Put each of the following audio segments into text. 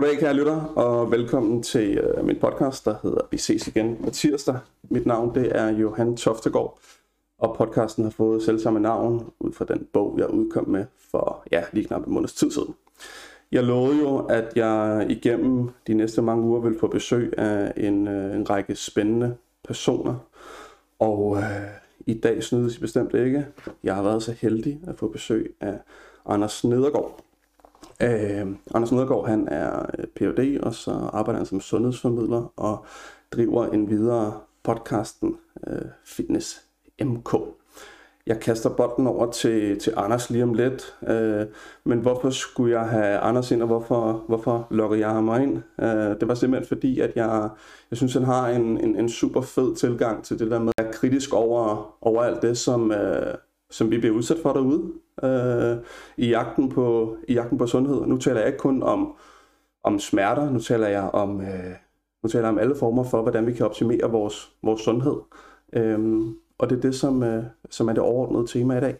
Goddag kære lytter, og velkommen til min podcast, der hedder Vi ses igen med tirsdag. Mit navn det er Johan Toftegaard, og podcasten har fået selvsamme navn ud fra den bog, jeg udkom med for lige knap en måneds tid siden. Jeg lovede jo, at jeg igennem de næste mange uger ville få besøg af en række spændende personer, og i dag snydes I bestemt ikke. Jeg har været så heldig at få besøg af Anders Nedergaard. Anders Nedergaard, han er Ph.D., og så arbejder han som sundhedsformidler og driver endvidere podcasten Fitness MK. Jeg kaster bolden over til Anders lige om lidt, men hvorfor skulle jeg have Anders ind, og hvorfor lukkede jeg ham ind? Det var simpelthen fordi, at jeg synes, han har en super fed tilgang til det der med at være kritisk over alt det, som vi bliver udsat for derude i jagten på sundhed. Nu taler jeg ikke kun om smerter, nu taler jeg om alle former for, hvordan vi kan optimere vores sundhed. Og det er det, som er det overordnede tema i dag.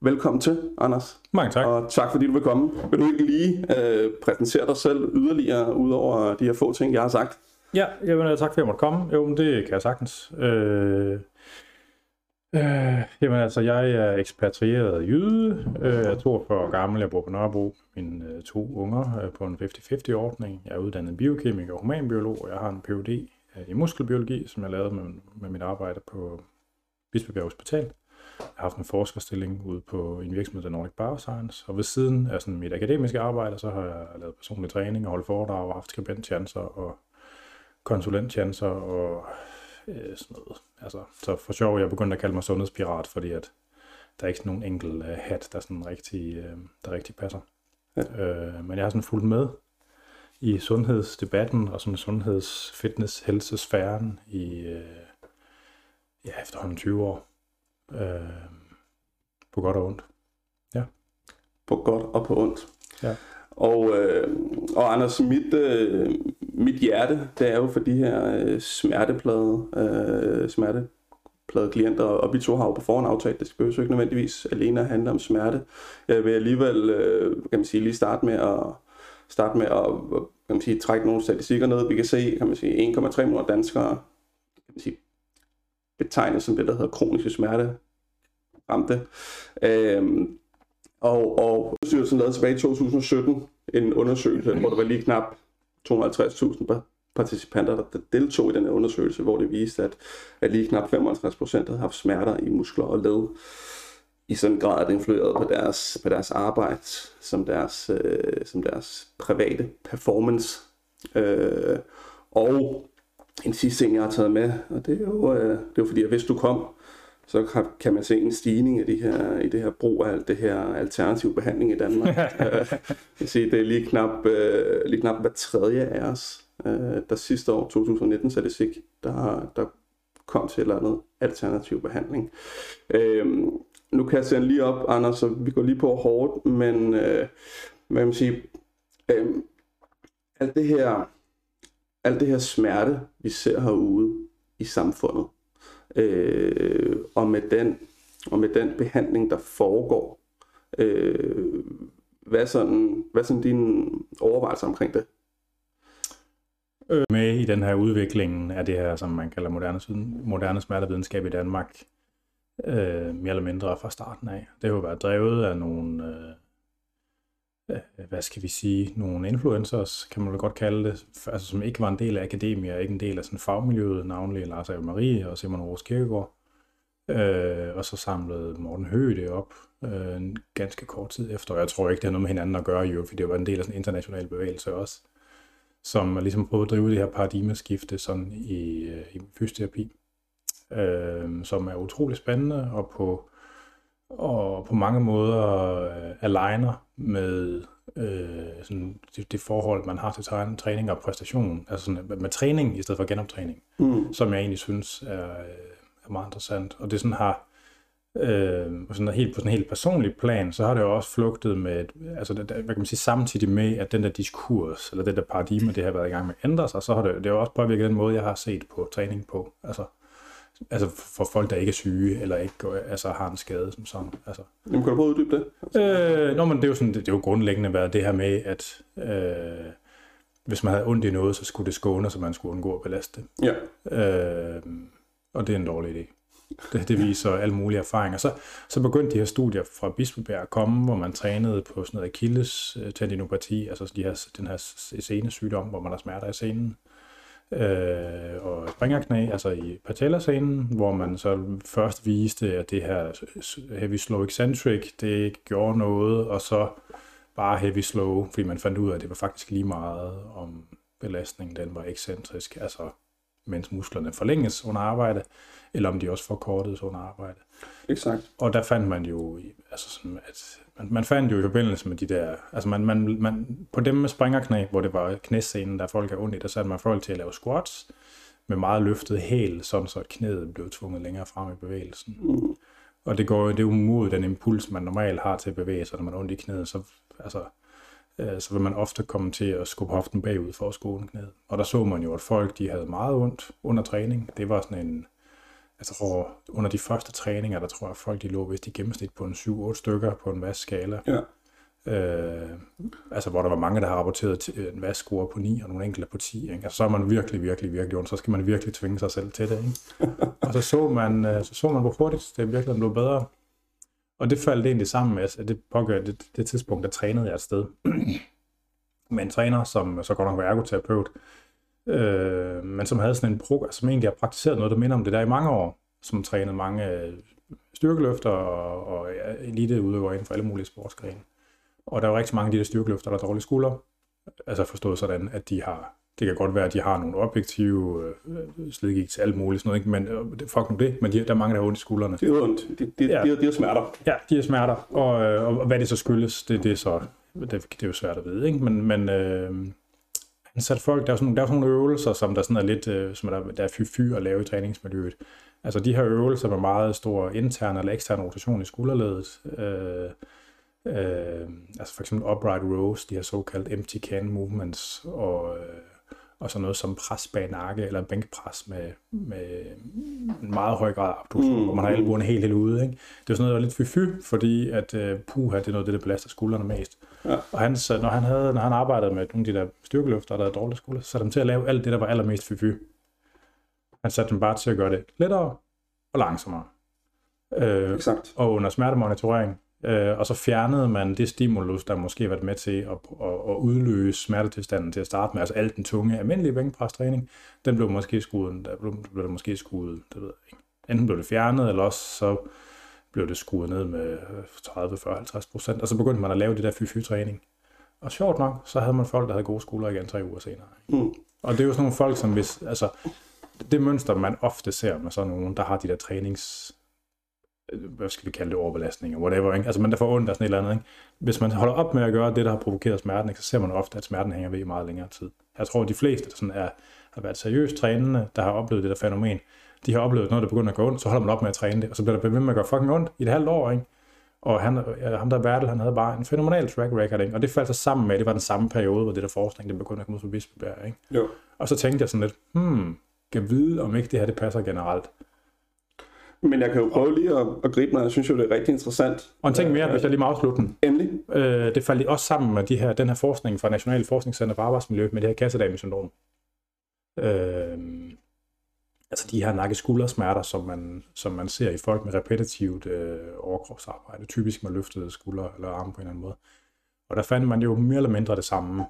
Velkommen til, Anders. Mange tak. Og tak fordi du vil komme. Vil du ikke lige præsentere dig selv yderligere, ud over de her få ting, jeg har sagt? Ja, tak fordi jeg måtte komme. Jo, men det kan jeg sagtens. Jeg er ekspatrieret jyde, jeg er 42 år gammel, jeg bor på Nørrebro, mine to unger på en 50-50-ordning. Jeg er uddannet biokemiker og humanbiolog, og jeg har en Ph.D. i muskelbiologi, som jeg lavede med mit arbejde på Bispebjerg Hospital. Jeg har haft en forskerstilling ude på en virksomhed, der Nordic Bioscience, og ved siden af sådan mit akademiske arbejde, så har jeg lavet personlig træning og holdt foredrag og haft skribentchancer og konsulentchancer og sådan noget. Altså, så for sjov, jeg begyndte at kalde mig sundhedspirat, fordi at der er ikke sådan nogen enkelt hat, der sådan rigtig passer. Ja. Men jeg har sådan fulgt med i sundhedsdebatten og sådan sundheds-, fitness-, helsesfæren i efterhånden 20 år. På godt og ondt. Ja. På godt og på ondt. Ja. Og Anders, mit hjerte, det er jo for de her smerteplade klienter, og vi to har jo på forhånd aftalt, det skal jo ikke nødvendigvis alene handle om smerte. Jeg vil alligevel lige starte med at trække nogle statistikker ned. Vi kan se 1,3 millioner danskere betegnet som det, der hedder kroniske smerte ramte. Og Sundhedsstyrelsen lavede tilbage i 2017 en undersøgelse, hvor der var lige knap 250.000 participanter, der deltog i den undersøgelse, hvor det viste, at lige knap 55% havde haft smerter i muskler og led, i sådan en grad, at det influerede på deres arbejde, som deres private performance. Og en sidste ting, jeg har taget med, og det er jo, fordi jeg vidste, du kom, så kan man se en stigning i det her brug af alt det her alternativ behandling i Danmark. Det er lige knap hver tredje af os, der sidste år, 2019 statistik, der kom til et eller andet alternativ behandling. Nu kan jeg sende lige op, Anders, så vi går lige på hårdt, men alt det her smerte, vi ser herude i samfundet, og med den behandling, der foregår, hvad er sådan dine overvejelser omkring det? Med i den her udvikling af det her, som man kalder moderne smertevidenskab i Danmark, mere eller mindre fra starten af. Det har jo været drevet af nogle, nogle influencers, kan man vel godt kalde det, altså som ikke var en del af akademia, ikke en del af sådan fagmiljøet, navnlig Lars-Ave-Marie og Simon Ores-Kirkegård. Og så samlede Morten Høgh det op en ganske kort tid efter, og jeg tror ikke, det har noget med hinanden at gøre, jo, for det var en del af sådan en international bevægelse også, som ligesom prøvede at drive det her paradigmeskifte sådan i fysioterapi, som er utrolig spændende og på mange måder aligner med sådan det forhold, man har til træning og præstation, altså sådan, med træning i stedet for genoptræning, som jeg egentlig synes er meget interessant. Og det sådan har på sådan en helt personlig plan, så har det jo også flugtet med, altså samtidig med, at den der diskurs, eller den der paradigme, det har været i gang med at ændre sig, så har det jo også påvirket den måde, jeg har set på træning på, altså altså for folk, der ikke er syge, eller ikke altså, har en skade som sådan. Altså. Jamen, kan du prøve at uddybe det? Men det er jo sådan, det er jo grundlæggende været det her med, at hvis man havde ondt i noget, så skulle det skåne, så man skulle undgå at belaste det. Ja. Og det er en dårlig idé. Det viser alle mulige erfaringer. Så begyndte de her studier fra Bispebjerg at komme, hvor man trænede på sådan noget akillestendinopati, altså den her senesygdom, hvor man har smerter i senen. Og springerknæ, altså i patellascenen, hvor man så først viste, at det her heavy slow eccentric, det gjorde noget, og så bare heavy slow, fordi man fandt ud af, at det var faktisk lige meget, om belastningen den var excentrisk, altså mens musklerne forlænges under arbejde, eller om de også forkortes under arbejde. Exakt. Og der fandt man jo, altså sådan, at man fandt jo i forbindelse med de der, altså man på dem med springerknæ, hvor det var knæscenen, der folk er ondt i, der satte man folk til at lave squats med meget løftet hæl, sådan så knæet blev tvunget længere frem i bevægelsen. Mm. Og det går jo, det er jo mod den impuls, man normalt har til at bevæge sig, når man er ondt i knæet, så vil man ofte komme til at skubbe hoften bagud for at skåne knæet. Og der så man jo, at folk, de havde meget ondt under træning. Det var sådan en, altså under de første træninger, der tror jeg, folk de lå vist i gennemsnit på en 7-8 stykker på en vaskskala. Ja. Hvor der var mange, der har rapporteret en vaskscore på 9 og nogle enkelte på 10. Ikke? Altså, så er man virkelig, virkelig, virkelig ondt. Så skal man virkelig tvinge sig selv til det. Ikke? Og så så man, hvor hurtigt det virkelig blev bedre. Og det faldt egentlig sammen med, at det tidspunkt, der trænede jeg et sted med en træner, som så godt nok var ergoterapeut, men som havde sådan en som egentlig har praktiseret noget, der minder om det der i mange år, som trænede mange styrkeløfter og eliteudøvere inden for alle mulige sportsgrene. Og der var rigtig mange af de der styrkeløfter, der dårlige skuldre, altså forstået sådan, at de har, det kan godt være, at de har nogle objektive slidgigt, alt muligt sådan noget, ikke? Men fuck nu det, men der er mange, der har ondt i skuldrene. Det er ondt. De er smerter. Ja, de er smerter, og hvad det så skyldes, det er jo svært at vide, ikke? Men han satte folk, der er sådan nogle øvelser, som der sådan er lidt, som der er fyr at lave i træningsmiljøet. Altså de her øvelser med meget stor intern eller ekstern rotation i skulderledet, altså for eksempel upright rows, de her såkaldt empty can movements, og så noget som pres bag nakke, eller bænkpres med en meget høj grad af abduktion, hvor man har albuerne helt ude. Ikke? Det er sådan noget, der var lidt fy, fordi at puha, det er noget det, der belaster skuldrene mest. Ja. Og når han arbejdede med nogle af de der styrkeløfter, der havde dårlige skuldre, så satte dem til at lave alt det, der var allermest fy. Han satte dem bare til at gøre det lettere og langsommere. Og under smertemonitorering. Og så fjernede man det stimulus, der måske har været med til at udløse smertetilstanden til at starte med. Altså alt den tunge, almindelige bænkprestræning, den blev måske skruet, det ved jeg ikke. Enten blev det fjernet, eller også så blev det skruet ned med 30-40-50%. Og så begyndte man at lave det der fy-fy-træning. Og sjovt nok, så havde man folk, der havde gode skuldre igen 3 uger senere. Mm. Og det er jo sådan nogle folk, som hvis, altså det mønster, man ofte ser med sådan nogen, der har de der trænings... hvad skal vi kalde det, overbelastninger, whatever, ikke? Altså man der får ondt af sådan et eller andet, ikke? Hvis man holder op med at gøre det, der har provokeret smerten, ikke, så ser man ofte, at smerten hænger ved i meget længere tid. Jeg tror, at de fleste, der sådan har været seriøst trænende, der har oplevet det der fænomen, de har oplevet noget, der begynder at gå ondt, så holder man op med at træne det, og så bliver der ved med at gøre fucking ondt i et halvt år, ikke? Og ham der Bertel, han havde bare en fænomenal track record, ikke? Og det faldt så sammen med, at det var den samme periode, hvor det der forskning, den begyndte at komme ud fra Bispebjerg, ikke? Jo. Og så tænkte jeg sådan lidt, kan vide, om ikke det her, det passer generelt. Men jeg kan jo prøve lige at gribe mig, jeg synes jo, det er rigtig interessant. Og en ting mere, hvis jeg lige må afslutte den. Endelig. Det faldt også sammen med den her forskning fra Nationale Forskningscenter for Arbejdsmiljø med det her kassedamesyndrom. Altså de her nakkeskuldersmerter, som man ser i folk med repetitivt overkropsarbejde, typisk med løftede skuldre eller arme på en eller anden måde. Og der fandt man jo mere eller mindre det samme.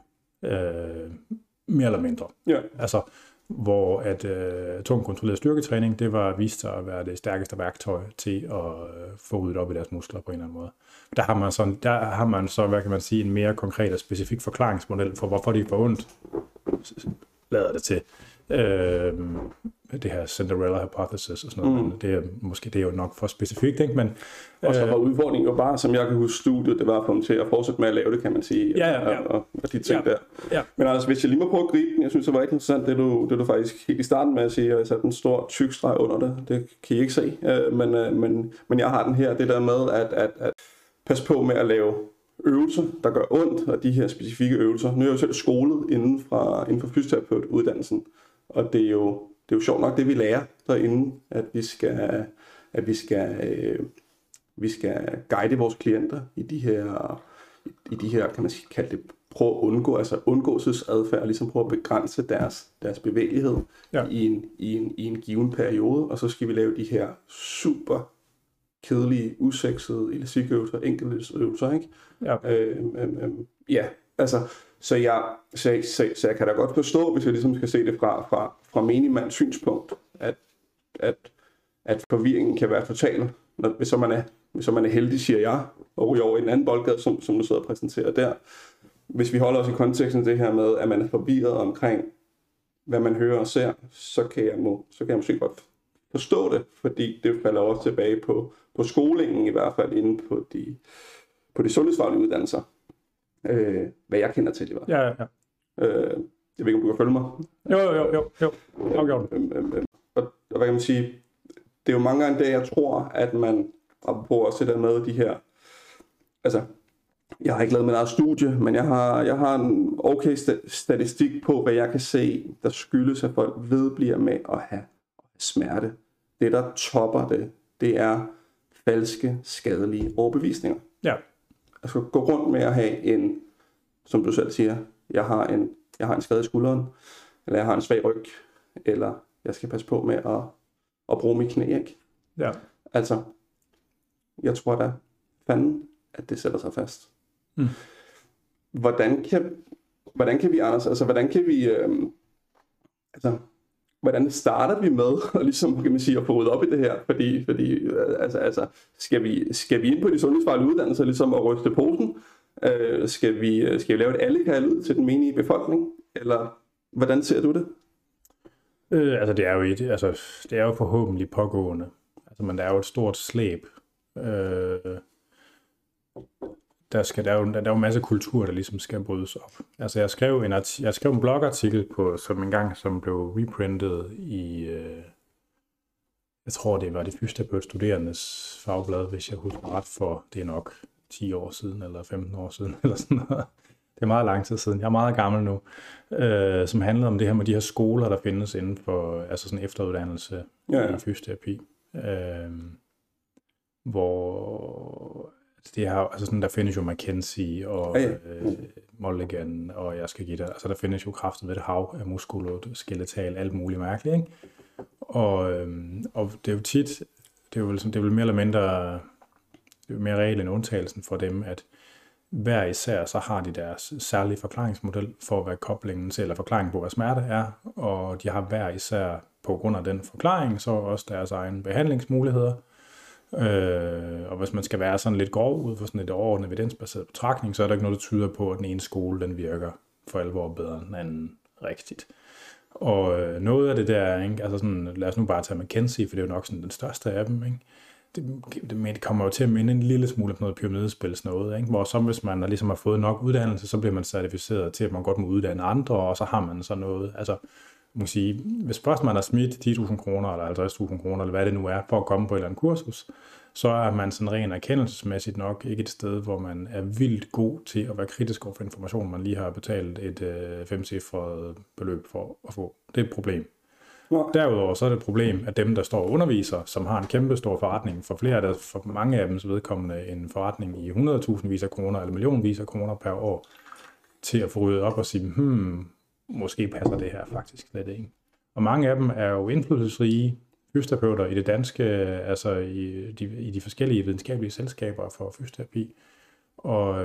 Mere eller mindre. Ja. Altså... hvor at tungt kontrolleret styrketræning, det var vist sig at være det stærkeste værktøj til at få ryddet op i deres muskler på en eller anden måde. Der har man så, hvad kan man sige, en mere konkret og specifik forklaringsmodel for, hvorfor de får ondt, lader det til. Det her Cinderella hypothesis og sådan noget, det er jo nok for specifikt, ikke? Men, og så var udfordringen jo bare, som jeg kan huske studiet, det var at komme til at fortsætte med at lave det, kan man sige, og de ting der. Ja. Men altså, hvis jeg lige må prøve at gribe den, jeg synes, det var ikke interessant, det du faktisk helt i starten med at sige, og jeg satte en stor tyk streg under det, det kan I ikke se, men jeg har den her, det der med at passe på med at lave øvelser, der gør ondt, og de her specifikke øvelser. Nu er jeg jo selv skolet inden for fysioterapeutuddannelsen, og det er jo det er jo sjovt nok det, vi lærer derinde, at vi skal guide vores klienter i de her, kan man kalde det, prøve at undgå, altså undgåelsesadfærd, ligesom prøve at begrænse deres bevægelighed i en given periode, og så skal vi lave de her super kedelige, usexede elastikøvelser, enkeltøvelser, ikke? Ja. Så jeg kan da godt forstå, hvis jeg ligesom skal se det fra menigmands synspunkt, at forvirringen kan være total, hvis man er heldig, siger jeg, og ryger over i en anden boldgade, som du sidder og præsenterer der. Hvis vi holder os i konteksten det her med, at man er forvirret omkring, hvad man hører og ser, så kan jeg måske godt forstå det, fordi det falder også tilbage på skolingen, i hvert fald inde på de sundhedsfaglige uddannelser. Hvad jeg kender til, det var. Ja. Jeg ved ikke, om du kan følge mig. Jo. Og hvad kan man sige, det er jo mange gange det, jeg tror, at man på også det der med de her, altså, jeg har ikke lavet mit eget studie, men jeg har en okay statistik på, hvad jeg kan se, der skyldes, at folk vedbliver med at have smerte. Det, der topper det er falske, skadelige overbevisninger. Ja. Altså gå rundt med at have en, som du selv siger, jeg har en skade i skulderen, eller jeg har en svag ryg, eller jeg skal passe på med at bruge mit knæ, ikke? Ja. Altså, jeg tror da fanden, at det sætter sig fast. Mm. Hvordan kan vi, Anders, altså hvordan starter vi med og ligesom, kan man sige, at få ryddet op i det her, fordi altså skal vi ind på de sundhedsfaglige uddannelser ligesom og ryste posen? Skal vi lave et allekald ud til den menige befolkning, eller hvordan ser du det? Det er jo forhåbentlig pågående. Altså, men der er jo et stort slæb. Der er jo masser af kultur, der ligesom skal brydes op. Altså, jeg skrev en blogartikel på, som blev reprintet i, jeg tror det var det fysioterapeutstuderendes fagblad, hvis jeg husker ret, for det er nok 10 år siden, eller 15 år siden, eller sådan noget. Det er meget lang tid siden, jeg er meget gammel nu, som handlede om det her med de her skoler, der findes inden for, altså sådan efteruddannelse i fysioterapi. Hvor det her, altså sådan, der findes jo McKenzie og Molligan, og jeg skal give det, altså der findes jo kraftet ved et hav af muskuler, skeletal, alt muligt mærkeligt, ikke? Og det er jo tit, det er jo mere eller mindre, det er jo mere regel end undtagelsen for dem, at hver især så har de deres særlige forklaringsmodel for, hvad koblingen til, eller forklaringen på, hvad smerte er, og de har hver især på grund af den forklaring, så også deres egne behandlingsmuligheder. Og hvis man skal være sådan lidt grov ud for sådan et overordnet evidensbaseret betragtning, så er der ikke noget, der tyder på, at den ene skole den virker for alvor bedre end den anden rigtigt. Og noget af det der, ikke? Altså sådan, lad os nu bare tage McKenzie, for det er jo nok sådan den største af dem, ikke? Det kommer jo til at minde en lille smule på noget pyramidespils noget, ikke? Hvor så hvis man ligesom har fået nok uddannelse, så bliver man certificeret til, at man godt må uddanne andre, og så har man så noget, altså man kan sige, hvis først man har smidt 10.000 kroner eller 50.000 kroner, eller hvad det nu er, for at komme på et eller andet kursus, så er man sådan rent erkendelsesmæssigt nok ikke et sted, hvor man er vildt god til at være kritisk over for information, man lige har betalt et 5-cifret beløb for at få. Det er et problem. Ja. Derudover så er det et problem, at dem, der står og underviser, som har en kæmpe stor forretning, for mange af dem vedkommende en forretning i 100.000 af kroner eller millionvis af kroner per år, til at få ryddet op og sige, måske passer det her faktisk slet ikke. Og mange af dem er jo indflydelsesrige fysioterapeuter i det danske, altså i de forskellige videnskabelige selskaber for fysioterapi. Og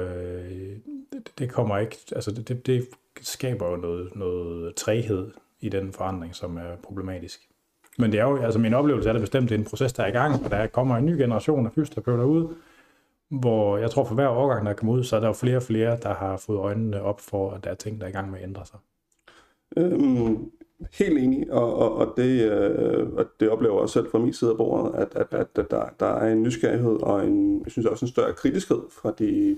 det kommer ikke, altså det skaber jo noget træghed i den forandring, som er problematisk. Men det er jo, altså min oplevelse er det bestemt, det er en proces, der er i gang, og der kommer en ny generation af fysioterapeuter ud, hvor jeg tror for hver årgang, der kommer ud, så er der jo flere og flere, der har fået øjnene op for, at der er ting, der er i gang med at ændre sig. Helt enig, og det oplever jeg også selv fra min side af bordet, at der er en nysgerrighed og en, jeg synes også en større kritiskhed fra de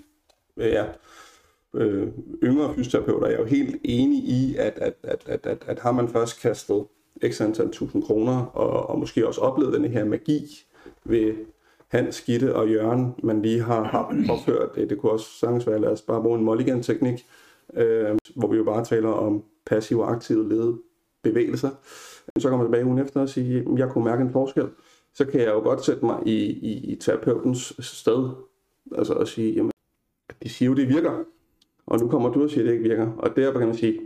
yngre fysioterapeuter. Jeg er jo helt enig i, at har man først kastet x antal 1.000 kroner og måske også oplevet den her magi ved Hans, Gitte og Jørgen, man lige har påført. Det kunne også sagtens være, lad os bare bruge en Molligan-teknik, hvor vi jo bare taler om passiv og aktive ledet bevægelser, så kommer jeg tilbage ugen efter og sige, at jeg kunne mærke en forskel, så kan jeg jo godt sætte mig i terapeutens sted, altså at sige, jamen, de siger jo, det virker, og nu kommer du og siger, at det ikke virker, og derfor kan man sige,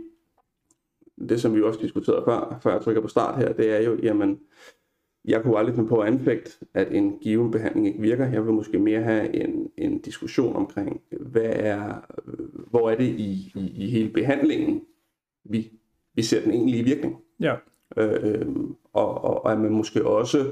det som vi også diskuterede før jeg trykker på start her, det er jo, jamen, jeg kunne aldrig finde på at anfægte, at en given behandling ikke virker. Jeg vil måske mere have en diskussion omkring, hvor er det i hele behandlingen, vi ser den egentlige virkning. Ja. Og at man måske også,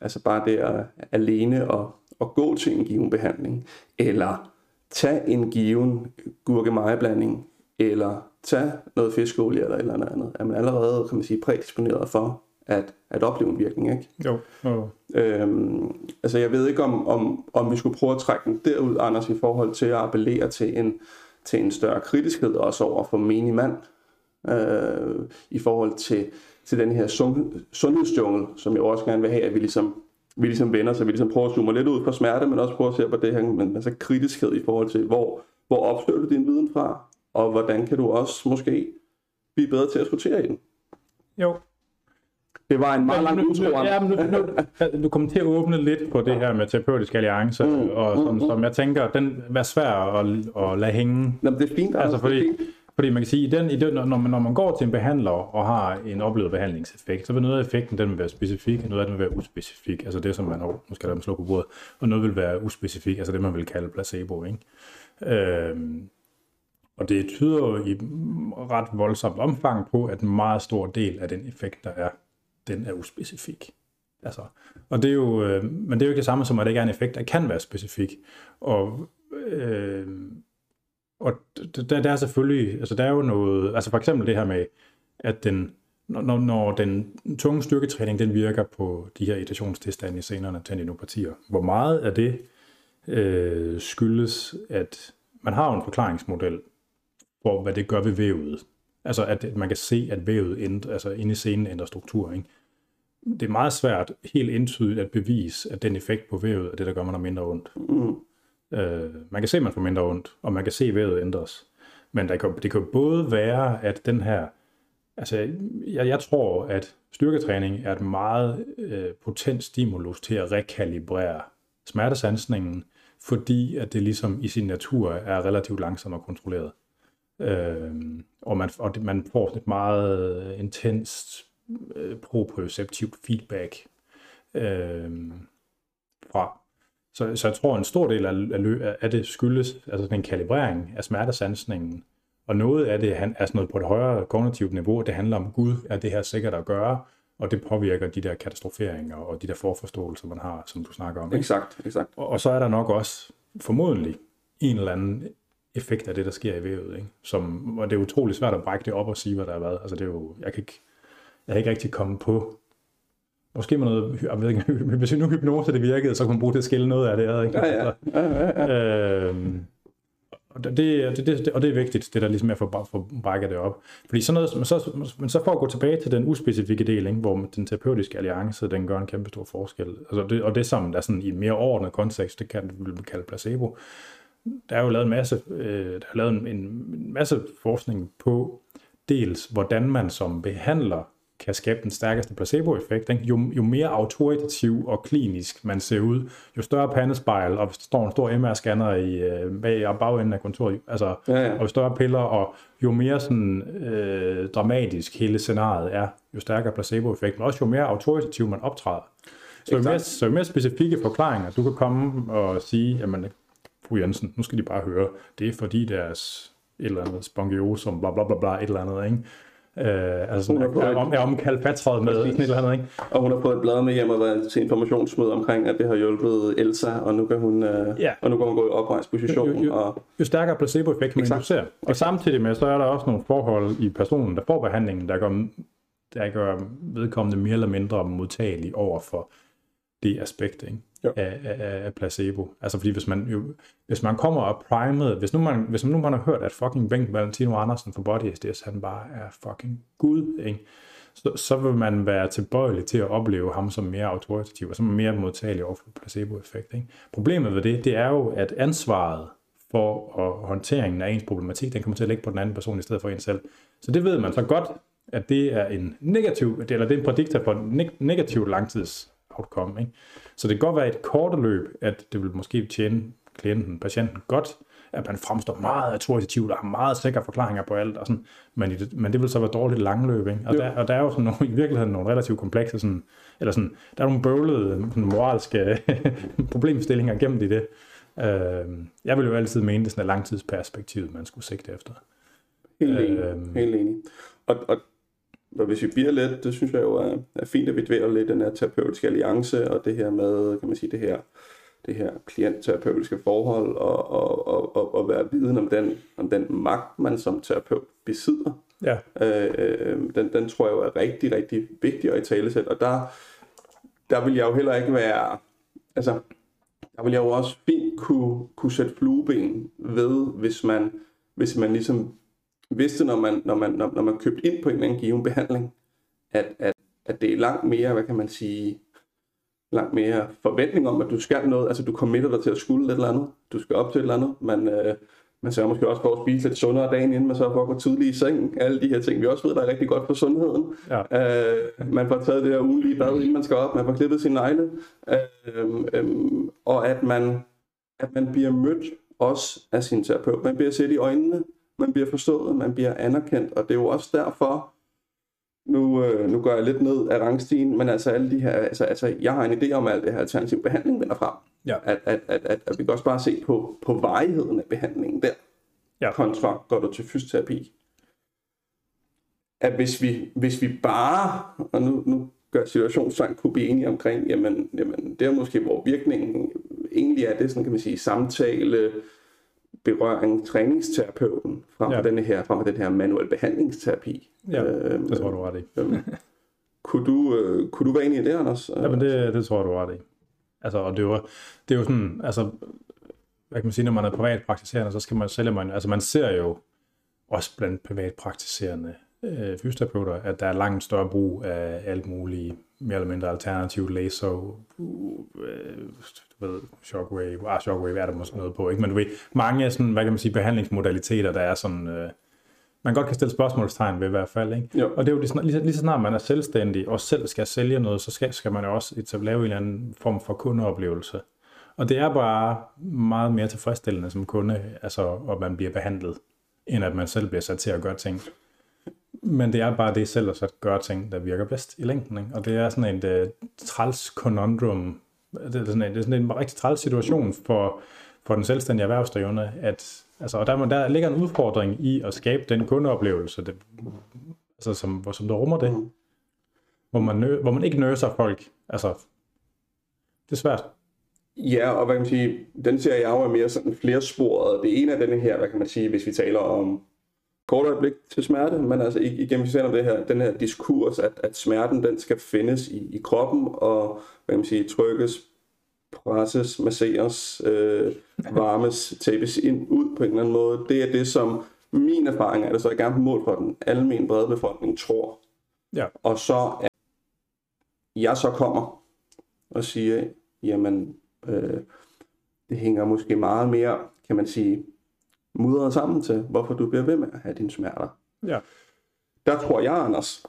altså bare det alene at gå til en given behandling, eller tage en given gurkemejeblanding, eller tage noget fiskolie eller andet, at man allerede, kan man sige, prædisponeret for at opleve en virkning, ikke? Jo. Altså jeg ved ikke om vi skulle prøve at trække den derud, Anders, i forhold til at appellere til en større kritiskhed også over for menig mand, i forhold til den her sundhedsjungle, som jeg også gerne vil have, at vi ligesom vender, så vi ligesom prøver at zoome lidt ud på smerte, men også prøver at se på det her, men altså kritiskhed i forhold til, hvor opstår du din viden fra, og hvordan kan du også måske blive bedre til at sortere i den? Jo. Det var en meget lang udtro. Ja, du kommer til at åbne lidt på det her med terapeutiske alliancer, og sådan, som jeg tænker, den var svær at lade hænge. Jamen, det er fint, altså, fordi man kan sige, når man går til en behandler og har en oplevet behandlingseffekt, så vil noget af effekten, den vil være specifik, og noget af den vil være uspecifik, altså det, som man har, nu skal der slå på bordet, og noget vil være uspecifik, altså det, man vil kalde placebo, ikke? Og det tyder jo i ret voldsomt omfang på, at en meget stor del af den effekt, der er, den er uspecifik. Altså, og det er jo, men det er jo ikke det samme som, at det ikke er en effekt, der kan være specifik. Og der er selvfølgelig, altså der er jo noget, altså for eksempel det her med, at når den tunge styrketræning, den virker på de her irritationstilstande i senerne, tendinopatier, hvor meget af det skyldes, at man har en forklaringsmodel for, hvad det gør ved vævet. Altså at man kan se, at vævet altså inde i senen ændrer struktur, ikke? Det er meget svært, helt entydigt at bevise, at den effekt på vævet er det, der gør, man har mindre ondt. Man kan se, at man får mindre ondt, og man kan se, at vævet ændres. Men det kan både være, at den her... Altså, jeg tror, at styrketræning er et meget potent stimulus til at rekalibrere smertesansningen, fordi at det ligesom i sin natur er relativt langsomt og kontrolleret. Og man får et meget intenst proprioceptivt feedback fra. Så jeg tror, en stor del af det skyldes altså den kalibrering af smertesansningen, og noget af det er sådan noget på et højere kognitivt niveau, det handler om, gud, er det her sikkert at gøre, og det påvirker de der katastroferinger og de der forforståelser, man har, som du snakker om. Exakt. Og så er der nok også formodentlig en eller anden effekt af det, der sker i vævet, ikke? Og det er utrolig svært at brække det op og sige, hvad der har været. Altså det er jo, jeg kan ikke rigtig komme på. Måske med noget, jeg ved ikke, hvis nu hypnose det virkede, så kunne man bruge det at skille noget af det ad, ikke? Ja. Og det er vigtigt, det der ligesom er for brække det op. Fordi sådan noget, men så for at gå tilbage til den uspecifikke del, ikke? Hvor den terapeutiske alliance, den gør en kæmpe stor forskel. Altså det, og det som der sådan i en mere overordnet kontekst, det kan vi kalde placebo. Der er jo lavet en masse forskning på, dels hvordan man som behandler kan skabe den stærkeste placeboeffekt. Jo mere autoritativ og klinisk man ser ud, jo større pandespejl, og hvis der står en stor MR-scanner i bagenden af kontoret, altså, og jo større piller, og jo mere sådan, dramatisk hele scenariet er, jo stærkere placeboeffekten, men også jo mere autoritativ man optræder. Så jo mere specifikke forklaringer, du kan komme og sige, jamen, fru Jensen, nu skal de bare høre, det er fordi deres et eller andet spongiosum, bla bla bla bla, et eller andet, ikke? Altså sådan, jeg er omkaldt fatræet med et eller andet, ikke? Og hun har fået et blad med hjem og været til informationsmøde omkring, at det har hjulpet Elsa, og nu kan hun, og nu kan hun gå i oprejsposition. Jo stærkere placeboeffekt man inducerer. Og samtidig med, så er der også nogle forhold i personen, der får behandlingen, der gør vedkommende mere eller mindre modtagelig over for det aspekt, ikke? Af placebo. Altså fordi hvis man kommer og primet, hvis nu man har hørt, at fucking Bengt Valentino Andersen fra Body SDS, han bare er fucking gud, ikke? Så vil man være tilbøjelig til at opleve ham som mere autoritativ, og som mere modtagelig over for placeboeffekt, ikke? Problemet ved det er jo, at ansvaret for og håndteringen af ens problematik, den kommer til at ligge på den anden person i stedet for en selv. Så det ved man så godt, at det er en negativ, eller det er en prediktor på en negativ langtidsoutcome, ikke? Så det kan godt være et kort løb, at det vil måske tjene klienten, patienten godt, at man fremstår meget autoritativt og har meget sikre forklaringer på alt, og sådan. Men det vil så være dårligt langløb, ikke? Og der er jo sådan nogle, i virkeligheden nogle relativt komplekse, sådan, eller sådan, der er nogle bøvlede sådan moralske problemstillinger gennem det. Jeg vil jo altid mene, det er sådan et langtidsperspektiv, man skulle sigte efter. Helt enig. Og hvis vi bliver lidt, det synes jeg jo er fint, at vi dvæler lidt den her terapeutiske alliance, og det her med, kan man sige, det her klientterapeutiske forhold, og være viden om den magt, man som terapeut besidder. Ja. Den tror jeg jo er rigtig, rigtig vigtig at italesætte, og der vil jeg jo heller ikke være, altså, der vil jeg jo også fint kunne sætte flueben ved, hvis man ligesom vidste, når man købte ind på en eller anden given behandling, at det er langt mere, hvad kan man sige, langt mere forventning om, at du skal noget, altså du committer dig til at skulle et eller andet, du skal op til et eller andet, man sørger måske også for at spise lidt sundere dagen, inden man sørger for at gå tidlig i seng, alle de her ting, vi også ved, der er rigtig godt for sundheden, ja. Man får taget det her ugenlige bad, inden man skal op, man får klippet sine negle, og at man bliver mødt også af sin terapeut, man bliver set i øjnene, man bliver forstået, man bliver anerkendt, og det er jo også derfor, nu går jeg lidt ned af rangstigen, men altså alle de her, altså jeg har en idé om, at alt det her alternativ behandling vender frem. Ja. At vi kan også bare se på varigheden af behandlingen der, ja. Kontra går du til fysioterapi. At hvis vi bare, og nu gør situationstegn, kunne blive enige omkring, jamen det er måske, hvor virkningen egentlig er det, sådan kan man sige, samtale, berøring, træningsterapeuten frem for, ja. den her manuel behandlingsterapi. Ja, det tror du ret i. Kunne du være enig i det, Anders? Jamen det tror du ret i. Altså, og det er jo sådan, altså, hvad kan man sige, når man er privatpraktiserende, så skal man sælge, altså man ser jo også blandt privatpraktiserende fysioterapeuter, at der er langt større brug af alt muligt, mere eller mindre alternativ, laser, shockwave er der måske noget på, ikke? Men du ved, mange sådan, hvad kan man sige, behandlingsmodaliteter, der er sådan, man godt kan stille spørgsmålstegn ved i hvert fald, ikke? Jo. Og det er jo lige så snart man er selvstændig og selv skal sælge noget, så skal man jo også lave en eller anden form for kundeoplevelse. Og det er bare meget mere tilfredsstillende som kunde, altså at man bliver behandlet, end at man selv bliver sat til at gøre ting. Men det er bare det selv at gøre ting, der virker bedst i længden, ikke? Og det er sådan et træls conundrum, det er sådan en rigtig træls situation for den selvstændige erhvervsdrivende, at altså, og der ligger en udfordring i at skabe den kundeoplevelse, det, altså, som der rummer det, hvor man ikke nøser folk. Altså, det er svært. Ja, og hvad kan man sige, den ser jeg jo er mere sådan flersporet. Det ene af denne her, hvad kan man sige, hvis vi taler om kort øjeblik til smerte, men altså igen, vi ser om det her, den her diskurs, at smerten den skal findes i kroppen, og hvad kan man sige, trykkes, presses, masseres, varmes, tabes ind, ud på en eller anden måde. Det er det, som min erfaring er, det så er gerne på mål for den almen brede befolkning tror. Ja. Og så er jeg så kommer og siger, jamen, det hænger måske meget mere, kan man sige, mudret sammen til, hvorfor du bliver ved med at have dine smerter. Ja. Der tror jeg, Anders,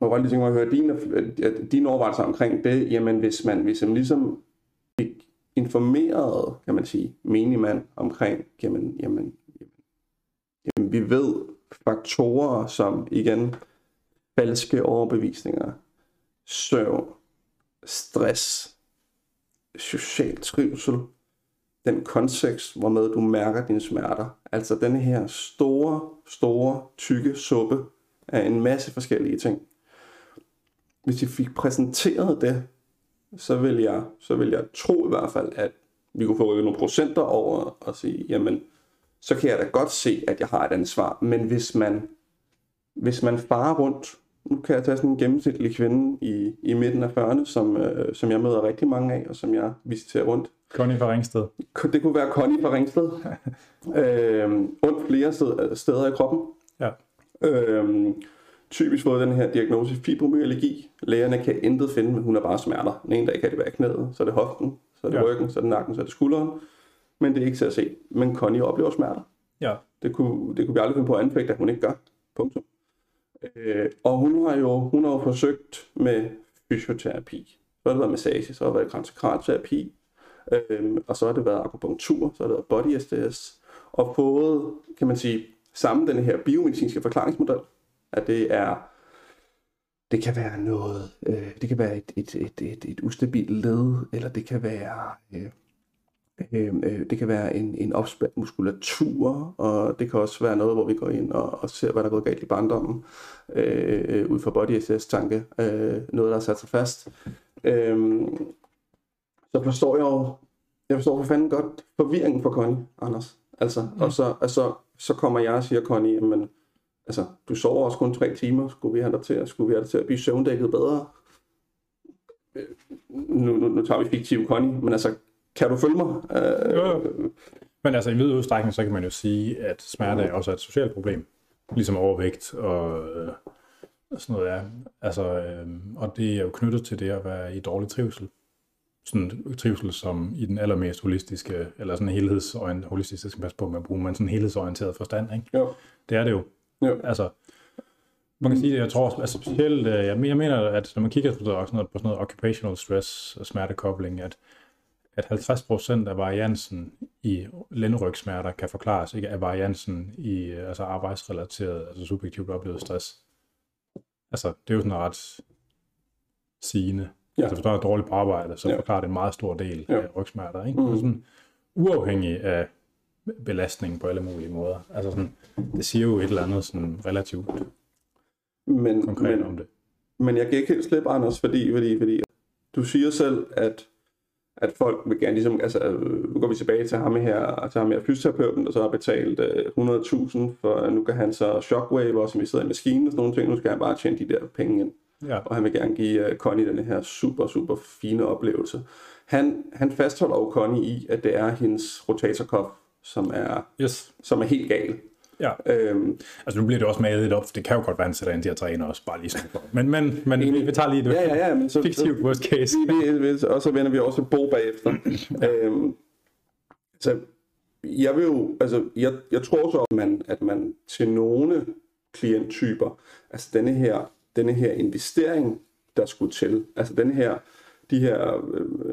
og hvor jeg lige tænker mig at høre dine overvejelser omkring det, jamen hvis man ligesom informeret, kan man sige, menigmand omkring, jamen, vi ved faktorer som, igen, falske overbevisninger, søvn, stress, social trivsel, den kontekst, hvormed du mærker dine smerter. Altså denne her store, store, tykke suppe af en masse forskellige ting. Hvis vi fik præsenteret det, så vil jeg tro i hvert fald, at vi kunne få nogle procenter over og sige, jamen, så kan jeg da godt se, at jeg har et ansvar. Men hvis man farer rundt, nu kan jeg tage sådan en gennemsnitlig kvinde i midten af 40'erne, som jeg møder rigtig mange af, og som jeg visiterer rundt. Connie fra Ringsted. Det kunne være Connie fra Ringsted. Rundt flere steder i kroppen. Ja. Typisk fået den her diagnose fibromyalgi. Lægerne kan intet finde, men hun har bare smerter. Den ene dag kan det være knæet, så er det hoften, så er det ryggen, så er det nakken, så er det skulderen. Men det er ikke til at se. Men Connie oplever smerter. Ja. Det kunne vi aldrig finde på at anfægte, at hun ikke gør. Punktum. Og hun har jo forsøgt med fysioterapi. Så har det været massage, så har det været kraniokranioterapi, og så har det været akupunktur, så har det været body SDS, og fået, kan man sige, sammen den her biomedicinske forklaringsmodel, at det kan være noget, det kan være et ustabilt led, eller det kan være det kan være en opspændt muskulatur, og det kan også være noget, hvor vi går ind og ser, hvad der er gået galt i barndommen, ud fra body SS-tanke, noget, der er sat sig fast. Så forstår jeg forstår for fanden godt forvirringen for Connie, Anders. Altså, og så kommer jeg og siger, Connie, men altså, du sover også kun 3 timer, skulle vi have dig til at blive søvndækket bedre? Nu tager vi fiktiv Connie, men altså, kan du følge mig? Men altså, i vid udstrækning, så kan man jo sige, at smerte er også et socialt problem. Ligesom overvægt og sådan noget er. Altså, og det er jo knyttet til det at være i dårlig trivsel. Sådan en trivsel, som i den allermest holistiske, eller sådan en holistisk, det skal passe på med at bruge, men sådan en helhedsorienteret forstand, ikke? Jo. Det er det jo. Jo. Altså, man kan sige det, jeg tror, altså specielt, jeg mener, at når man kigger på sådan noget occupational stress og smertekobling, at 50% af variansen i lænderygsmerter kan forklares ikke af variansen i altså arbejdsrelateret, altså subjektivt oplevet stress. Altså, det er jo sådan ret sigende. Ja. Altså, hvis du er dårligt på arbejde, så forklarer det en meget stor del af rygsmerter, ikke? Mm. Sådan, uafhængig af belastning på alle mulige måder. Altså, sådan, det siger jo et eller andet sådan relativt konkret om det. Men jeg kan ikke helt slippe, Anders, fordi du siger selv, at folk vil gerne ligesom, altså nu går vi tilbage til ham her fysioterapeuten, der så har betalt 100.000, for nu kan han så shockwave og som vi sidder i maskinen og sådan nogle ting, nu skal han bare tjene de der penge ind. Ja. Og han vil gerne give Connie den her super, super fine oplevelse. Han fastholder jo Connie i, at det er hendes rotatorcuff, som er helt gal. Ja. Altså nu bliver det også malet lidt op, for det kan jo godt være, at han sætter ind til at træne også, bare lige sådan. Men vi tager lige det. Ja, så fiktivt worst case. Og så vender vi også Bo bagefter. Så jeg vil jo, altså jeg tror så, at man til nogle klienttyper, altså denne her investering, der skulle til, altså de her,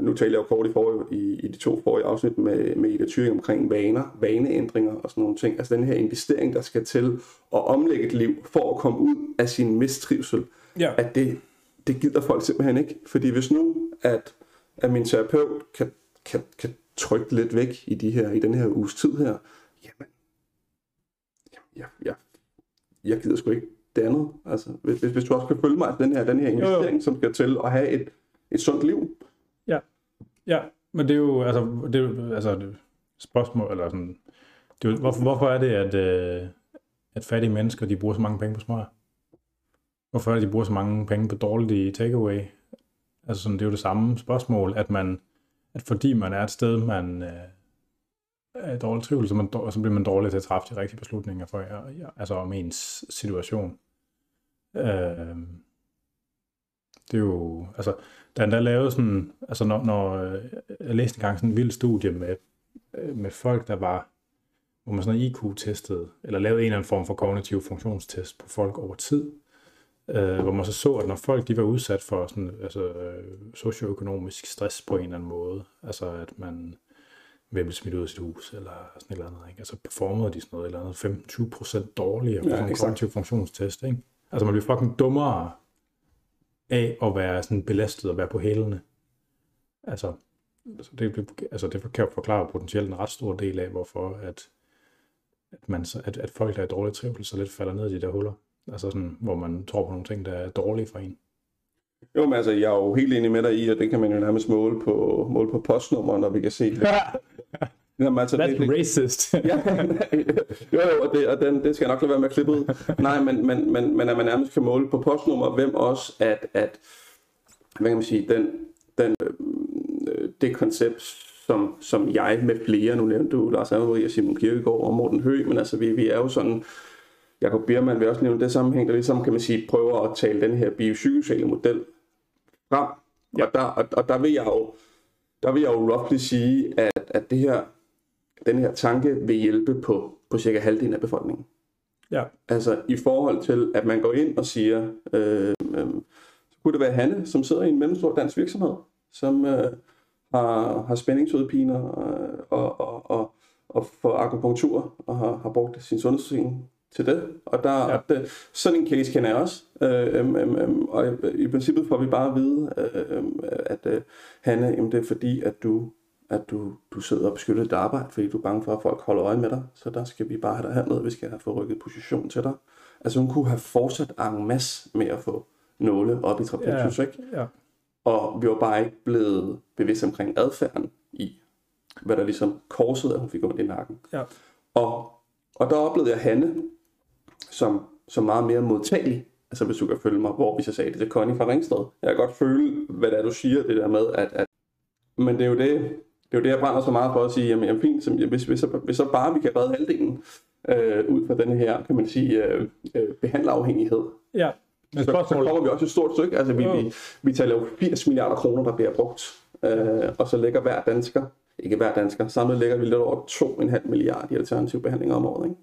nu taler jeg jo kort i de 2 forrige afsnit med Ida Thyring omkring vaner, vaneændringer og sådan nogle ting. Altså den her investering, der skal til at omlægge et liv for at komme ud af sin mistrivsel, at det gider folk simpelthen ikke. Fordi hvis nu, at min terapeut kan trykke lidt væk i den her uges tid her, jeg gider sgu ikke det andet. Altså, hvis du også kan følge mig, at den her investering, som skal til at have et sundt liv. Ja, men det er jo altså det spørgsmål eller sådan. Det er jo, hvorfor er det at fattige mennesker, de bruger så mange penge på smøger? Hvorfor er det, de bruger så mange penge på dårlige takeaway? Altså sådan, det er jo det samme spørgsmål, at fordi man er et sted, man er dårlig trivsel, så bliver man dårlig til at træffe de rigtige beslutninger for altså om ens situation. Det er jo, altså, der endda lavede sådan, altså når jeg læste engang sådan en vild studie med folk, der var, hvor man sådan IQ-testede, eller lavede en eller anden form for kognitiv funktionstest på folk over tid, hvor man så, at når folk, de var udsat for sådan, altså socioøkonomisk stress på en eller anden måde, altså at man ville blive smidt ud af sit hus, eller sådan et eller andet, ikke? Altså performede de sådan noget, eller andet 15-20% dårligere på sådan en kognitiv funktionstest, ikke? Altså man blev fucking dummere af at være sådan belastet og være på hælene. Det kan jo forklare potentielt en ret stor del af, hvorfor at folk, der er dårlige trivsel, så lidt falder ned i de der huller. Altså sådan, hvor man tror på nogle ting, der er dårlige for en. Jo, men altså, jeg er jo helt enig med dig i, og det kan man jo nærmest måle på postnummer, når vi kan se det. Jamen, altså, that's det, racist. Ja, det skal jeg nok lade være med at klippe ud. Nej, men at man nærmest kan måle på postnummer, hvem også at hvad kan man sige, det koncept, som jeg med flere, nu nævnte du Lars-Ave-Marie og Simon Kirkegård og Morten Høgh, men altså vi er jo sådan, Jacob Biermann vil også nævne det sammenhæng, der ligesom, kan man sige, prøver at tale den her biopsykosociale model frem, og der vil jeg jo roughly sige, at det her den her tanke vil hjælpe på cirka halvdelen af befolkningen. Ja. Altså i forhold til, at man går ind og siger, så kunne det være Hanne, som sidder i en mellemstor dansk virksomhed, som har spændingsudpiner og får akupunktur og har brugt sin sundhedsforsikring til det. Og der, ja. Det, sådan en case kender jeg også. Og i princippet får vi bare at vide, at Hanne, det er fordi, at du sidder og beskytter dit arbejde, fordi du er bange for, at folk holder øje med dig. Så der skal vi bare have dig hernede, vi skal have få rykket position til dig. Altså hun kunne have fortsat en masse med at få nåle op i trapezius, ikke? Ja. Og vi var bare ikke blevet bevidst omkring adfærden i, hvad der ligesom korsede, at hun fik ondt i nakken. Ja. Og der oplevede jeg Hanne som meget mere modtagelig. Altså hvis du kan følge mig, hvis jeg sagde det til Connie fra Ringsted. Jeg kan godt føle, hvad det er, du siger, det der med, at men det er jo det, jeg brænder så meget for at sige, jamen fint, hvis så bare vi kan redde halvdelen ud fra den her, kan man sige, behandlerafhængighed. Ja. Men så kommer vi også et stort stykke. Altså vi taler jo 80 milliarder kroner, der bliver brugt, og så lægger hver dansker, ikke hver dansker, samlet lægger vi lidt over 2,5 milliarder i alternative behandlinger om året, ikke?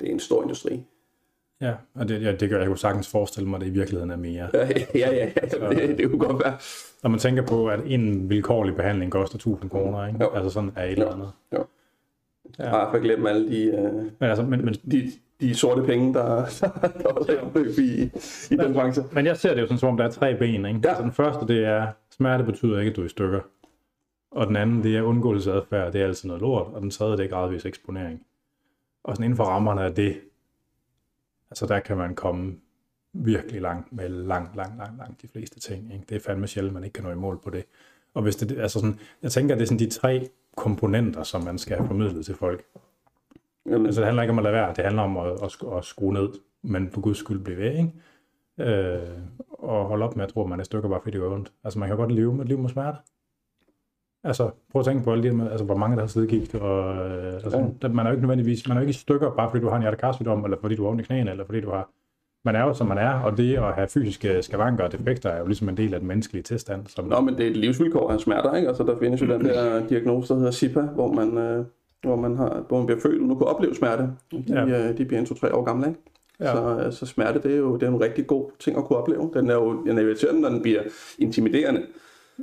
Det er en stor industri. Ja, og det gør jeg jo sagtens forestille mig, at det i virkeligheden er mere. Ja, så, det kunne godt være. Når man tænker på, at en vilkårlig behandling koster 1.000 kroner, ikke? Jo. Altså sådan er et eller andet. Jo. Ja. Jeg har glemt alle de sorte penge, der også er i den branche. Men jeg ser det jo sådan, som om der er tre ben, ikke? Ja. Altså den første, det er, smerte betyder ikke, at du er i stykker. Og den anden, det er undgåelsesadfærd, det er altid noget lort. Og den tredje, det er gradvis eksponering. Og sådan inden for rammerne af det, altså der kan man komme virkelig langt med langt de fleste ting, ikke? Det er fandme sjældent, man ikke kan nå i mål på det. Og hvis det, altså sådan, jeg tænker, det er sådan de tre komponenter, som man skal have formidlet til folk. Jamen. Altså det handler ikke om at lade være, det handler om at skrue ned, men for guds skyld blive ved, ikke? Og holde op med at tro, at man er stykker bare fordi det går ondt. Altså man kan godt leve med et liv med smerte. Altså prøv at tænke på alt det med, altså hvor mange der har slidgigt, og man er jo ikke nødvendigvis, man er jo ikke i stykker bare fordi du har en hjertekarsygdom, eller fordi du har ondt i knæene, eller fordi du har, man er jo som man er, og det at have fysiske skavanker og defekter er jo ligesom en del af den menneskelige tilstand. Som... Nå, men det er et livsvilkår af smerter, ikke? Altså der findes jo den der diagnose, der hedder SIPA, hvor man bliver født og nu kan opleve smerte. De bliver 2-3 år gamle, ikke? Ja. Så smerte, det er en rigtig god ting at kunne opleve. Den er jo irriterende, når den bliver intimiderende.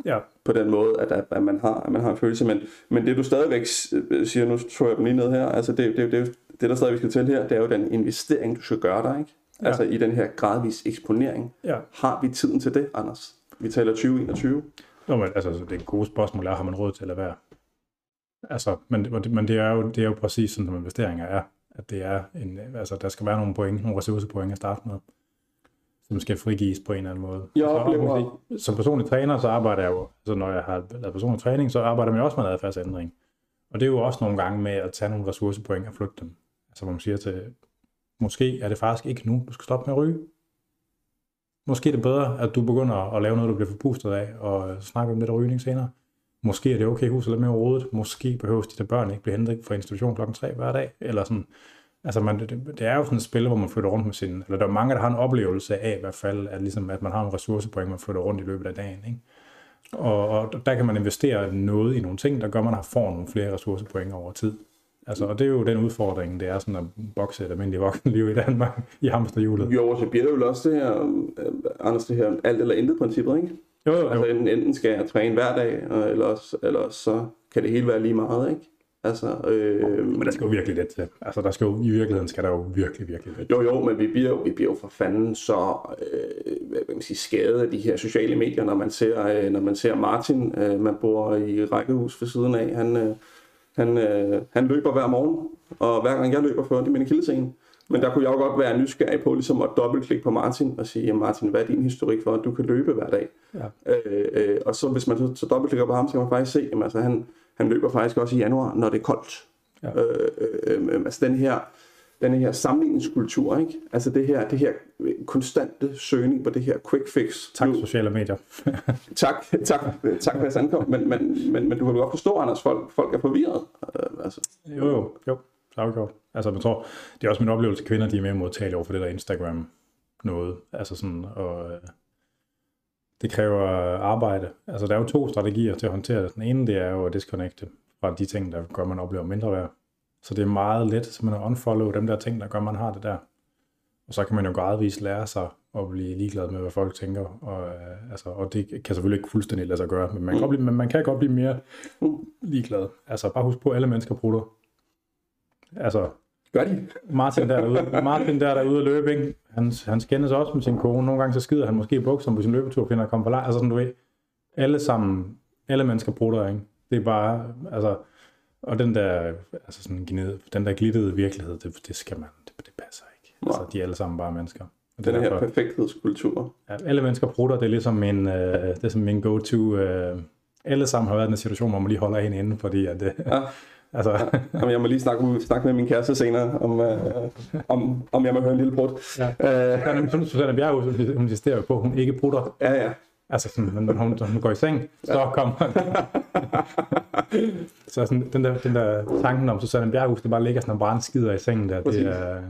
Ja. På den måde, at man har en følelse, men det du stadigvæk siger, nu tror jeg dem lige ned her, altså det der stadigvæk skal til her, det er jo den investering, du skal gøre dig, ikke? Ja. Altså i den her gradvis eksponering. Ja. Har vi tiden til det, Anders? Vi taler 2021. Nå, men altså det gode spørgsmål er, har man råd til at lade være? Altså, men det er jo præcis sådan, som investeringer er, at det er en, altså der skal være nogle point, nogle ressourcepoint at starte med, som skal frigives på en eller anden måde. Som personlig træner, så arbejder jeg jo, altså når jeg har lavet personlig træning, så arbejder man også med en adfærdsændring. Og det er jo også nogle gange med at tage nogle ressourcepoint og flytte dem. Altså hvor man siger til, måske er det faktisk ikke nu, du skal stoppe med at ryge. Måske er det bedre, at du begynder at lave noget, du bliver forpustet af, og snakke om lidt af rygning senere. Måske er det okay, huset er lidt mere rodet. Måske behøves de der børn ikke blive hentet fra institution klokken 3 hver dag, eller sådan. Altså det er jo sådan et spil, hvor man flytter rundt med sin, eller der er mange, der har en oplevelse af i hvert fald, at, ligesom, at man har en ressourcepoint, man flytter rundt i løbet af dagen, ikke? Og der kan man investere noget i nogle ting, der gør, at man får nogle flere ressourcepoint over tid. Altså, og det er jo den udfordring, det er sådan at bokse et almindeligt voksenliv i Danmark i hamsterhjulet. Jo, og så bliver det jo også det her, Anders, det her alt eller intet princippet, ikke? Jo. Altså enten skal jeg træne hver dag, eller så kan det hele være lige meget, ikke? Altså, men der skal jo virkelig lidt til. Altså der skal jo, i virkeligheden skal der jo virkelig lidt til. Jo, men vi bliver jo for fanden så hvad kan man sige, skadet af de her sociale medier, når man ser Martin, man bor i rækkehus ved siden af, han løber hver morgen, og hver gang jeg løber for det er mine akillessene. Men der kunne jeg jo godt være nysgerrig på ligesom at dobbeltklikke på Martin og sige, Martin, hvad er din historik for, at du kan løbe hver dag? Ja. Og så hvis man så dobbeltklikker på ham, så kan man faktisk se, at altså, han løber faktisk også i januar, når det er koldt. Ja. Altså den her sammenligningskultur, ikke? Altså det her konstante søgning på det her quick fix. Tak, sociale medier. tak for jeres ankomst. Men du kan jo godt forstå, Anders, folk er forvirret. Altså. Jo. Afgjort. Altså, jeg tror, det er også min oplevelse, at kvinder, de er mere modtagelige over for det der Instagram noget. Altså sådan, og det kræver arbejde. Altså, der er jo to strategier til at håndtere det. Den ene, det er jo at disconnecte fra de ting, der gør, man oplever mindre værd. Så det er meget let, så man unfollow dem der ting, der gør, man har det der. Og så kan man jo gradvist lære sig at blive ligeglad med, hvad folk tænker. Og det kan selvfølgelig ikke fuldstændig lade sig gøre, men man kan godt blive mere ligeglad. Altså bare husk på, at alle mennesker prutter. Altså, gør de? Martin derude at løbe, ikke? Han skændes også med sin kone. Nogle gange så skider han måske i bukserne på sin løbetur, finder at komme for langt. Altså sådan, du ved, alle mennesker prutter, ikke? Det er bare, altså, og den der glittede virkelighed, det skal man, det passer ikke. Altså, de er alle sammen bare mennesker. Og den her perfekthedskultur. Ja, alle mennesker prutter, det er ligesom en go-to. Alle sammen har været i den situation, hvor man lige holder en inde, fordi at det... Ja. Altså. Ja, jeg må lige snakke med min kæreste senere, om jeg må høre en lille brud. Ja. Susanne Bjerghus, hun insisterer jo på, at hun ikke brutter. Ja, ja. Altså, sådan, når hun går i seng, så kommer Så sådan, den der tanken om Susanne Bjerghus, der bare ligger sådan og brandskider i sengen der, det er...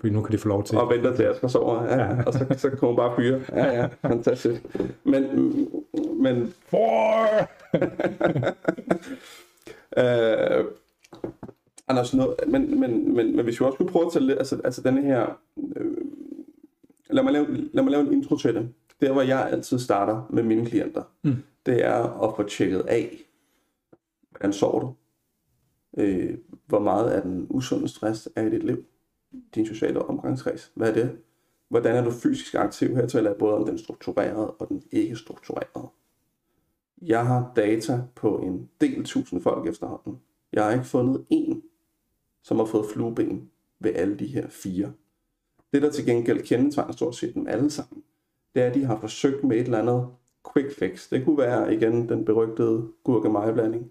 Fordi nu kan de få lov til. Og venter til, at jeg skal sove. Ja. Og så kan hun bare fyre. Ja, ja. Fantastisk. Men... Anders, men hvis vi også skulle prøve at tage lidt, altså denne her, lad mig lave en intro til det. Der hvor jeg altid starter med mine klienter, det er at få tjekket af, hvordan sover du, hvor meget af den usunde stress er i dit liv, din sociale omgangskreds, hvad er det, hvordan er du fysisk aktiv, her taler jeg både om den strukturerede og den ikke strukturerede. Jeg har data på en del 1000 folk efterhånden. Jeg har ikke fundet en, som har fået flueben ved alle de her 4. Det, der til gengæld kendetegner stort set dem alle sammen, det er, at de har forsøgt med et eller andet quick fix. Det kunne være, igen, den berygtede gurkemejeblanding.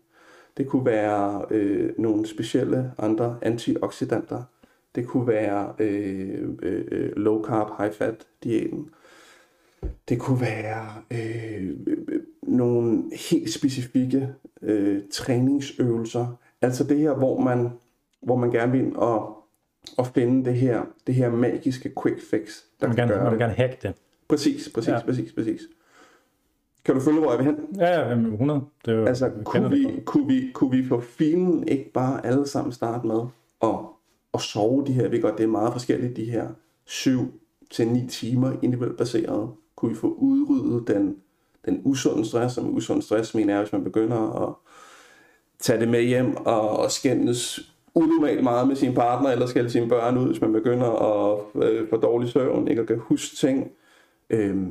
Det kunne være nogle specielle andre antioxidanter. Det kunne være low carb, high fat diæten. Det kunne være nogle helt specifikke træningsøvelser. Altså det her, hvor man gerne vil ind og finde det her magiske quick fix, der man kan hacke det. Præcis. Kan du følge, hvor jeg vil hen? Ja, 100. Det er jo, altså, kunne vi for filmen ikke bare alle sammen starte med at sove de her, vi godt, det er meget forskelligt, de her 7-9 timer individuelt baseret, kunne vi få udryddet den usunde stress, og med usund stress mener jeg, hvis man begynder at tage det med hjem og skændes unormalt meget med sin partner, eller skælde sine børn ud, hvis man begynder at få dårlig søvn, ikke at kan huske ting,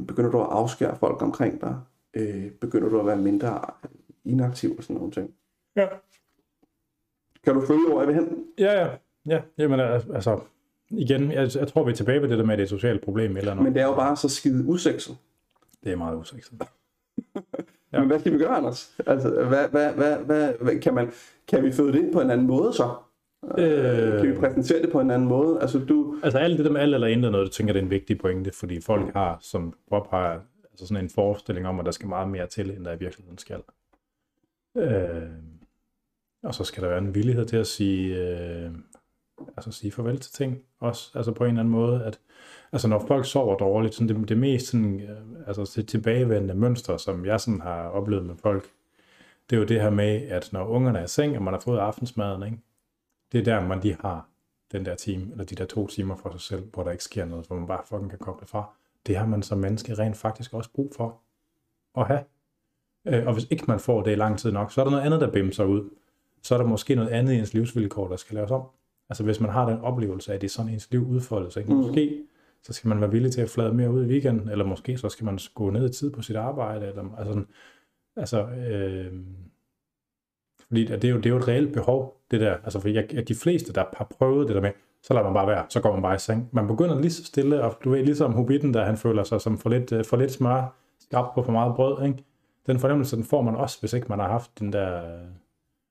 begynder du at afskære folk omkring dig, begynder du at være mindre inaktiv og sådan nogle ting. Ja. Kan du følge, hvor jeg vil hen? Ja. Jamen altså... Igen, jeg tror, vi er tilbage ved det der med, at det er et socialt problem eller noget. Men det er jo bare så skide usekset. Det er meget usekset. Ja. Men hvad skal vi gøre, Anders? Altså, hvad kan vi føde det ind på en anden måde så? Kan vi præsentere det på en anden måde? Altså alt det der med alt eller intet noget, det tænker jeg, det er en vigtig pointe, fordi folk har, som Bob har, altså sådan en forestilling om, at der skal meget mere til, end der i virkeligheden skal. Og så skal der være en villighed til at sige farvel til ting også, altså på en eller anden måde, at altså når folk sover dårligt, så det mest sådan, altså tilbagevendende mønster, som jeg sådan har oplevet med folk, det er jo det her med, at når ungerne er i seng, og man har fået aftensmaden, ikke? Det er der, man lige har den der time, eller de der 2 timer for sig selv, hvor der ikke sker noget, hvor man bare fucking kan koble fra. Det har man som menneske rent faktisk også brug for at have. Og hvis ikke man får det i lang tid nok, så er der noget andet, der bimser ud. Så er der måske noget andet i ens livsvilkår, der skal laves om. Altså hvis man har den oplevelse af, at det er sådan ens liv udfoldet sig, ikke? Måske så skal man være villig til at flade mere ud i weekenden, eller måske så skal man gå ned i tid på sit arbejde, eller fordi det er jo et reelt behov, det der. Altså for de fleste, der har prøvet det der med, så lader man bare være, så går man bare i seng. Man begynder lige så stille, og du ved, ligesom Hobbiten, der han føler sig som for lidt smør, skrabt på for meget brød, ikke? Den fornemmelse, den får man også, hvis ikke man har haft den der...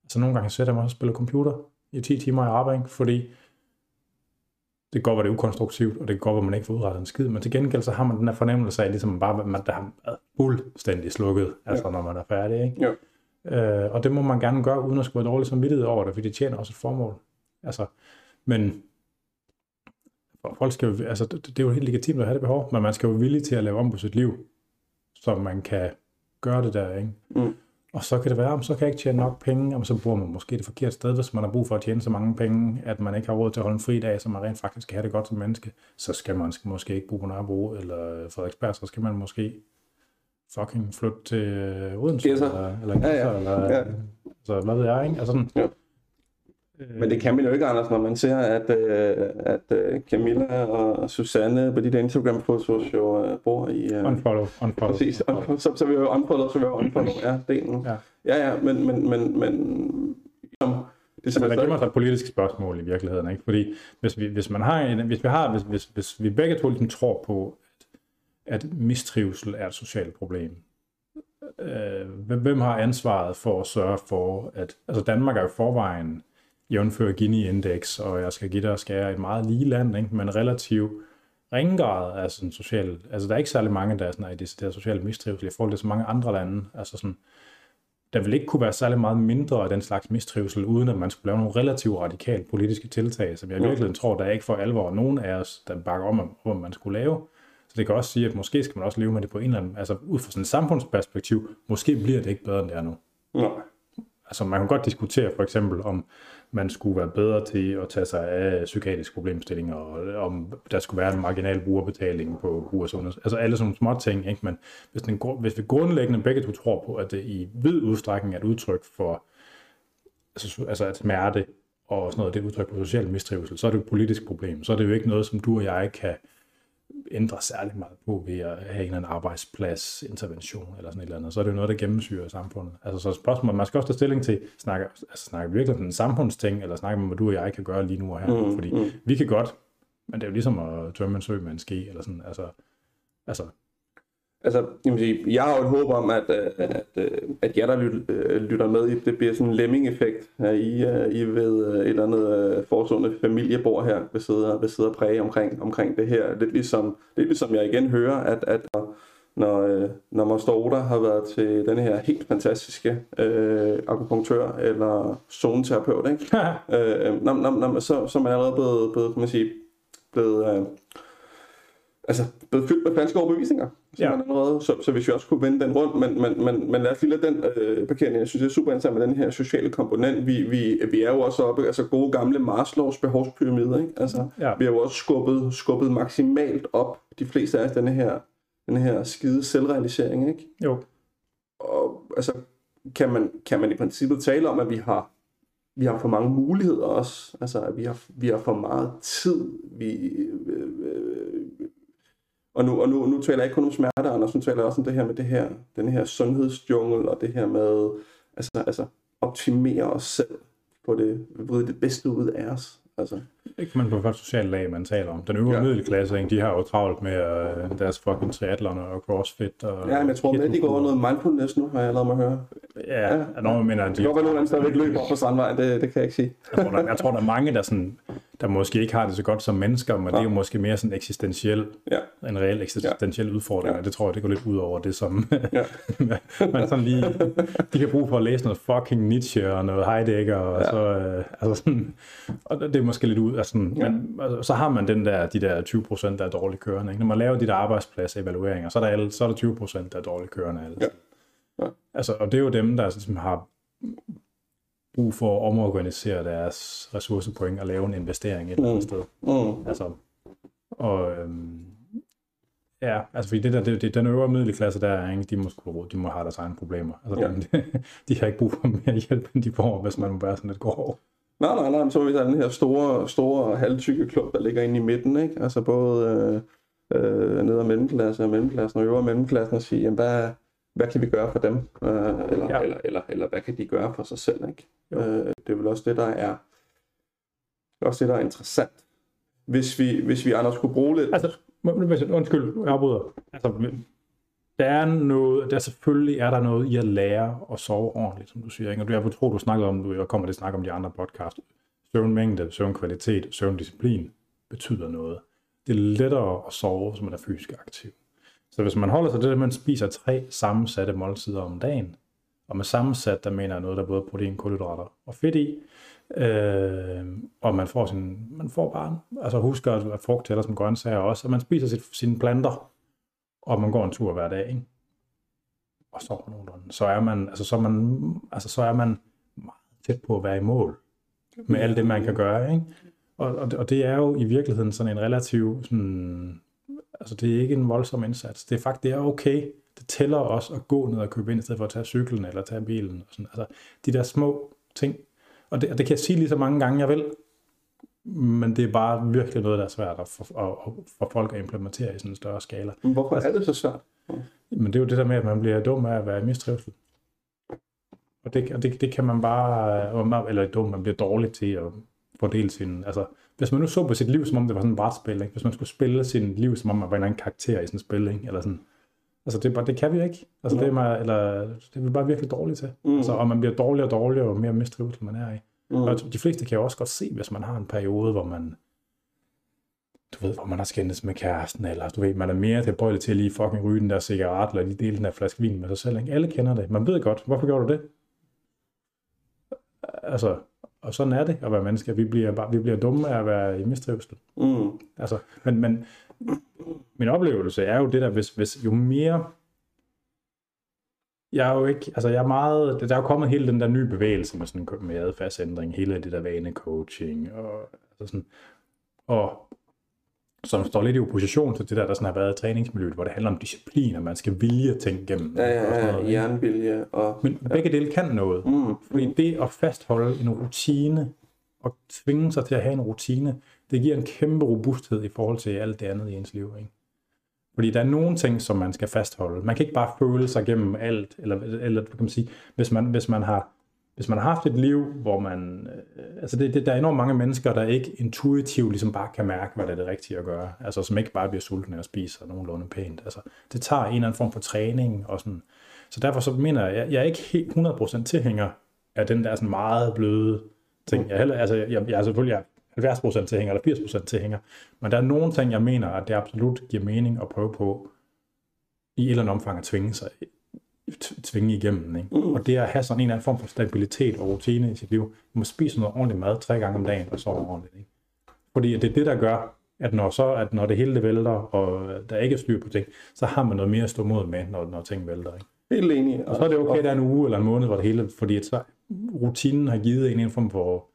Altså nogle gange sætter man også og spiller computer i 10 timer i arbejde, ikke? Fordi det går, hvor det er ukonstruktivt, og det går, hvor man ikke får udrettet en skid, men til gengæld så har man den her fornemmelse af, ligesom bare, man der har været fuldstændig slukket, altså når man er færdig, ikke? Ja. Og det må man gerne gøre, uden at skulle være dårlig samvittighed over det, fordi det tjener også et formål. Altså, men folk skal jo, altså det er jo helt legitimt at have det behov, men man skal jo være villig til at lave om på sit liv, så man kan gøre det der, ikke? Mm. Og så kan det være, så kan jeg ikke tjene nok penge, og så bruger man måske det forkerte sted, hvis man har brug for at tjene så mange penge, at man ikke har råd til at holde en fridag, så man rent faktisk kan have det godt som menneske. Så skal man måske ikke bo på Nørrebro eller Frederiksberg, så skal man måske fucking flytte til Odense eller så hvad ved jeg, ikke? Altså sådan, ja. Men det kan man jo ikke, Anders, når man ser, at Camilla og Susanne på de der Instagram-fotos jo bor i... Unfollow. Præcis, så vi jo unfollow, så vi jo unfollow, ja, delen. Ja, men der gemmer sig et politisk spørgsmål i virkeligheden, ikke? Fordi hvis vi begge to ligesom tror på, at mistrivsel er et socialt problem, hvem har ansvaret for at sørge for, at... Altså Danmark er jo forvejen jævnfører Gini-indeks, og jeg skal give dig og skære et meget lige land, ikke? Men relativt ringegrad af sådan social... Altså, der er ikke særlig mange, der er sådan, i decideret sociale mistrivsel i forhold til så mange andre lande. Altså sådan, der vil ikke kunne være særlig meget mindre af den slags mistrivsel, uden at man skulle lave nogle relativt radikale politiske tiltag, som jeg virkelig tror, der er ikke for alvor nogen af os, der bakker om, hvad man skulle lave. Så det kan også sige, at måske skal man også leve med det på en eller anden... Altså, ud fra sådan et samfundsperspektiv, måske bliver det ikke bedre, end det er nu. Nej. Altså, man kan godt diskutere for eksempel, om man skulle være bedre til at tage sig af psykiatriske problemstillinger, og om der skulle være en marginal brugerbetaling på brug af sundhed. Altså alle sådan små ting, ikke? Men hvis vi grundlæggende begge to tror på, at det i vid udstrækning er et udtryk for, altså at smerte og sådan noget, det er et udtryk for social mistrivsel, så er det jo et politisk problem. Så er det jo ikke noget, som du og jeg kan ændre særlig meget på ved at have en eller anden arbejdspladsintervention eller sådan et eller andet, så er det jo noget, der gennemsyrer samfundet. Altså så spørgsmålet, man skal også tage stilling til, snakker vi virkelig om en samfundsting, eller snakker man, hvad du og jeg kan gøre lige nu og her, fordi vi kan godt, men det er jo ligesom at tømme en sø med en ske, eller sådan, Altså, jeg har jo et håb om, at jer, der lytter med, det bliver sådan en lemming-effekt, at I ved et eller andet forestående familiebord her, vil sidde og præge omkring det her. Lidt ligesom jeg igen hører, at når Moster Oda har været til den her helt fantastiske akupunktør eller zoneterapeut, ikke? Så er man allerede blevet, kan man sige, blevet fyldt med falske overbevisninger. Så hvis vi også kunne vende den rundt, men lad os lige lade den parkering. Jeg synes, det er super interessant med den her sociale komponent. Vi er jo også oppe, altså gode gamle Maslows behovspyramider, ikke? Altså, ja. Vi har jo også skubbet maksimalt op, de fleste af os, den her skide selvrealisering, ikke? Jo. Og altså, kan man i princippet tale om, at vi har for mange muligheder også, altså at vi har for meget tid, og nu taler jeg ikke kun om smerte, Anders, nu taler jeg også om det her med den her sundhedsjungle, og det her med altså optimere os selv på det, vride det bedste ud af os. Altså. Ikke man på hvert socialt lag, man taler om. Den øvre middelklasse, de har jo travlt med deres fucking triathlon og crossfit. Og ja, men jeg tror, at de går over noget mindfulness nu, har jeg lavet mig høre. Ja. Når man mener, de... Det går vel nogen stadigvæk løb op på Strandvejen, det kan jeg ikke sige. Jeg tror, der er mange, der måske ikke har det så godt som mennesker, men det er jo måske mere sådan en reel eksistentiel udfordring, og det tror jeg, det går lidt ud over det, som man sådan lige... De kan bruge for at læse noget fucking Nietzsche og noget Heidegger, og så... og det er måske lidt ud af sådan... Men, altså, så har man de der 20%, der er dårligt kørende, ikke? Når man laver de der arbejdspladsevalueringer, så er der 20%, der er dårligt kørende. Altså. Ja. Altså, og det er jo dem, der sådan, har... brug for at omorganisere deres ressourcepoint og lave en investering et eller andet sted. Altså, fordi det er den øvre middelklasse, der er, ikke? De må have deres egne problemer. Altså, de har ikke brug for mere hjælp, end de får, hvis man bare sådan lidt går over. Nej, så er vi den her store halvtykke klub, der ligger inde i midten, ikke? Altså både ned- og mellemklasse og mellemklassen og øvre mellemklassen og sige, jamen hvad kan vi gøre for dem, eller hvad kan de gøre for sig selv, ikke? Det er vel også det, der er interessant. Hvis vi Anders kunne bruge lidt... Altså, undskyld, jeg afbryder. Altså, selvfølgelig er der noget i at lære og sove ordentligt, som du siger, ikke? Og jeg tror, du snakkede om, og kommer til at snakke om de andre podcast. Søvnmængde, søvnkvalitet, søvndisciplin betyder noget. Det er lettere at sove, hvis man er fysisk aktiv. Så hvis man holder sig til det, at man spiser 3 sammensatte måltider om dagen, og med sammensat, der mener jeg noget, der er både protein, kulhydrater og fedt i, og man får bare, altså husker at frugt tæller som grøntsager også, og man spiser sine planter, og man går en tur hver dag, ikke? og sover nogenlunde, så er man meget tæt på at være i mål med alt det, man kan gøre, ikke? Og det er jo i virkeligheden sådan en relativ, sådan, altså det er ikke en voldsom indsats. Det er faktisk, det er okay. Det tæller også at gå ned og købe ind, i stedet for at tage cyklen eller tage bilen. Og sådan. Altså de der små ting. Og det kan jeg sige lige så mange gange, jeg vil. Men det er bare virkelig noget, der er svært for folk at implementere i sådan en større skala. Hvorfor er det så svært? Men det er jo det der med, at man bliver dum af at være i mistrivsel. Og det kan man bare, eller dum, man bliver dårlig til at fordele sin, altså hvis man nu så på sit liv, som om det var sådan en brætspil, ikke? Hvis man skulle spille sin liv, som om man var en anden karakter i sådan et spil, ikke? Eller sådan, altså det, bare, det kan vi ikke, altså det er, det er vi bare virkelig dårlige til, altså, og man bliver dårligere og dårligere, og mere mistrivsel man er i. Og de fleste kan jo også godt se, hvis man har en periode, hvor man, du ved, hvor man har skændtes med kæresten, eller du ved, man er mere tilbøjelig til at lige fucking ryge den der cigaret, eller lige dele den der flaske vin med sig selv, ikke? Alle kender det, man ved godt, hvorfor gjorde du det? Altså, og sådan er det at være mennesker. Vi bliver dumme af at være i mistrivsel. Altså, men min oplevelse er jo det der, hvis jo mere, jeg er jo ikke, altså jeg er meget, der er jo kommet hele den der nye bevægelse med sådan en adfærdsændring, hele det der vanecoaching og altså sådan, og som står lidt i opposition til det der sådan har været i træningsmiljøet, hvor det handler om disciplin, og man skal vilje ting gennem. Ja, jernvilje og... Men begge dele kan noget. Fordi det at fastholde en rutine, og tvinge sig til at have en rutine, det giver en kæmpe robusthed i forhold til alt det andet i ens liv, ikke? Fordi der er nogle ting, som man skal fastholde. Man kan ikke bare føle sig gennem alt, eller kan man sige, hvis man har haft et liv, hvor man... Altså, der er enormt mange mennesker, der ikke intuitivt ligesom bare kan mærke, hvad det er det rigtige at gøre. Altså, som ikke bare bliver sultne og spiser nogenlunde pænt. Altså, det tager en eller anden form for træning og sådan. Så derfor så mener jeg er ikke helt 100% tilhænger af den der sådan meget bløde ting. Jeg er selvfølgelig 70% tilhænger eller 80% tilhænger. Men der er nogle ting, jeg mener, at det absolut giver mening at prøve på i et eller andet omfang at tvinge sig tvinge igennem, ikke? Og det at have sådan en eller anden form for stabilitet og rutine i sit liv, du må spise noget ordentligt mad 3 gange om dagen og sove ordentligt, ikke? Fordi det er det, der gør, at når det hele det vælter, og der ikke er styr på ting, så har man noget mere at stå mod med, når ting vælter, ikke? Helt enig. Og så er det okay, der er en uge eller en måned, hvor det hele, fordi at så rutinen har givet en form for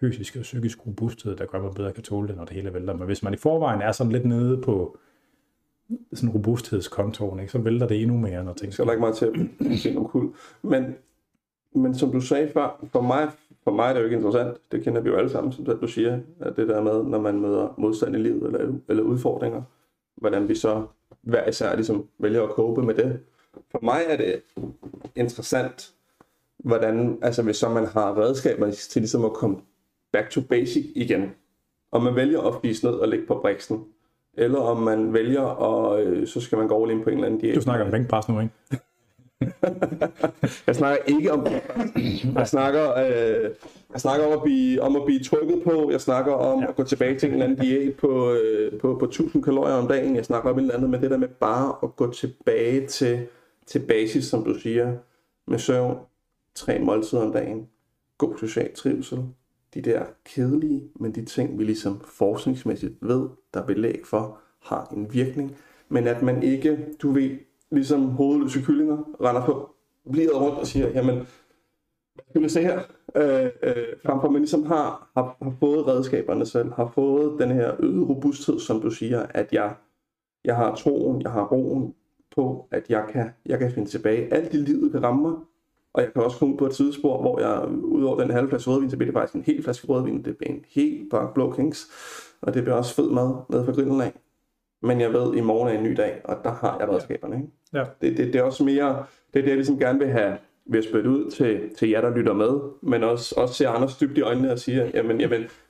fysisk og psykisk robusthed, der gør, at man bedre kan tåle det, når det hele vælter. Men hvis man i forvejen er sådan lidt nede på sådan robusthedskontoren, ikke? Så vælter det endnu mere, når ting skal der ikke meget til at se noget kul. Men som du sagde før, for mig er det jo ikke interessant. Det kender vi jo alle sammen, som du siger, at det der med, når man møder modstand i livet eller udfordringer, hvordan vi så hver især ligesom vælger at cope med det. For mig er det interessant, hvordan, altså hvis så man har redskaber til ligesom at komme back to basic igen, og man vælger at spise ned og ligge på briksen, eller om man vælger, og så skal man gå all in på en eller anden diæt. Du snakker om bænkpres nu, ikke? Jeg snakker ikke om bænkpres. Jeg snakker om at blive trykket på. Jeg snakker om at gå tilbage til en eller anden diæt på 1000 kalorier om dagen. Jeg snakker om et eller andet, men det der med bare at gå tilbage til basis, som du siger, med søvn, 3 måltider om dagen, god social trivsel. De der kedelige, men de ting, vi ligesom forskningsmæssigt ved, der er belæg for, har en virkning. Men at man ikke, du ved, ligesom hovedløse kyllinger, render på blivet rundt og siger, jamen, hvad skal vi se her? Fremfor man ligesom har fået redskaberne selv, har fået den her øget robusthed, som du siger, at jeg har troen, jeg har roen på, at jeg kan finde tilbage. Alt i livet kan ramme mig. Og jeg kan også komme ud på et sidespor, hvor jeg udover den halve flaske rødvin, så bliver det faktisk en hel flaske rødvin. Det bliver en helt pakke blå Kings, og det bliver også fed mad nede fra grillen af. Men jeg ved, i morgen er en ny dag, og der har jeg redskaberne, ikke? Ja. Det er også mere, det er det, jeg ligesom gerne vil have spydt ud til jer, der lytter med, men også ser Anders dybt i øjnene og siger, jamen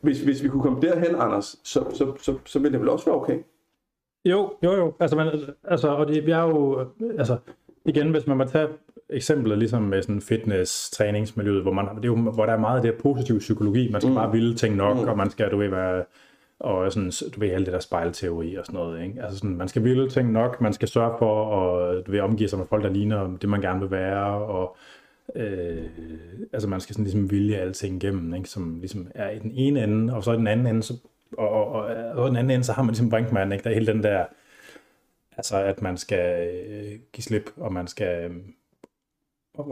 hvis vi kunne komme derhen, Anders, så ville det vel også være okay? Jo. Igen, hvis man må tage eksempler ligesom med sådan fitness-træningsmiljøet, hvor der er meget af det positive psykologi, man skal bare ville ting nok, og man skal, alt det der spejlteori og sådan noget, ikke? Altså sådan, man skal ville ting nok, man skal sørge for at omgive sig med folk, der ligner det, man gerne vil være, og man skal sådan ligesom vilje alting igennem, ikke? Som ligesom er i den ene ende, og så i den anden ende, og den anden ende, så har man ligesom Brinkmann, ikke? Der er hele den der, altså at man skal give slip, og man skal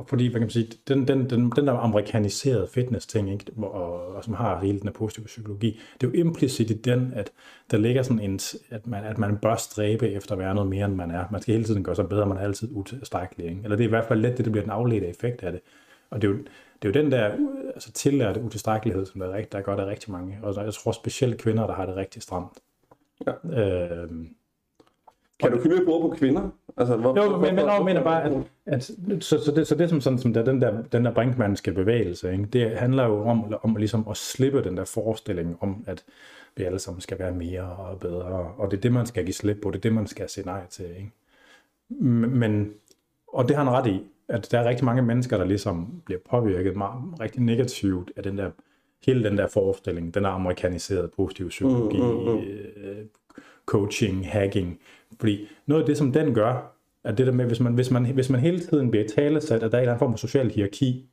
Fordi, hvad kan man sige, den der amerikaniserede fitness-ting, ikke, og som har hele den positive psykologi, det er jo implicit i den, at der ligger sådan en, at man bør stræbe efter at være noget mere, end man er. Man skal hele tiden gøre sig bedre, man er altid utilstrækkelig, ikke? Eller det er i hvert fald let, det bliver den afledte effekt af det. Og det er jo den der altså, tillærte utilstrækkelighed, som der gør der rigtig mange. Og jeg tror specielt kvinder, der har det rigtig stramt. Ja. Kan du knyde både på kvinder? Altså, jeg mener bare, at det som den der Brinkmannske bevægelse, ikke? Det handler jo om ligesom at slippe den der forestilling om, at vi alle sammen skal være mere og bedre, og det er det, man skal give slip på, det er det, man skal sige nej til, ikke? Men, og det har han ret i, at der er rigtig mange mennesker, der ligesom bliver påvirket meget, rigtig negativt af den der, hele den der forestilling, den der amerikaniserede positiv psykologi, coaching, hacking. Fordi noget af det, som den gør, er det der med, hvis man hele tiden bliver talesat, at der er en eller anden form for social hierarki,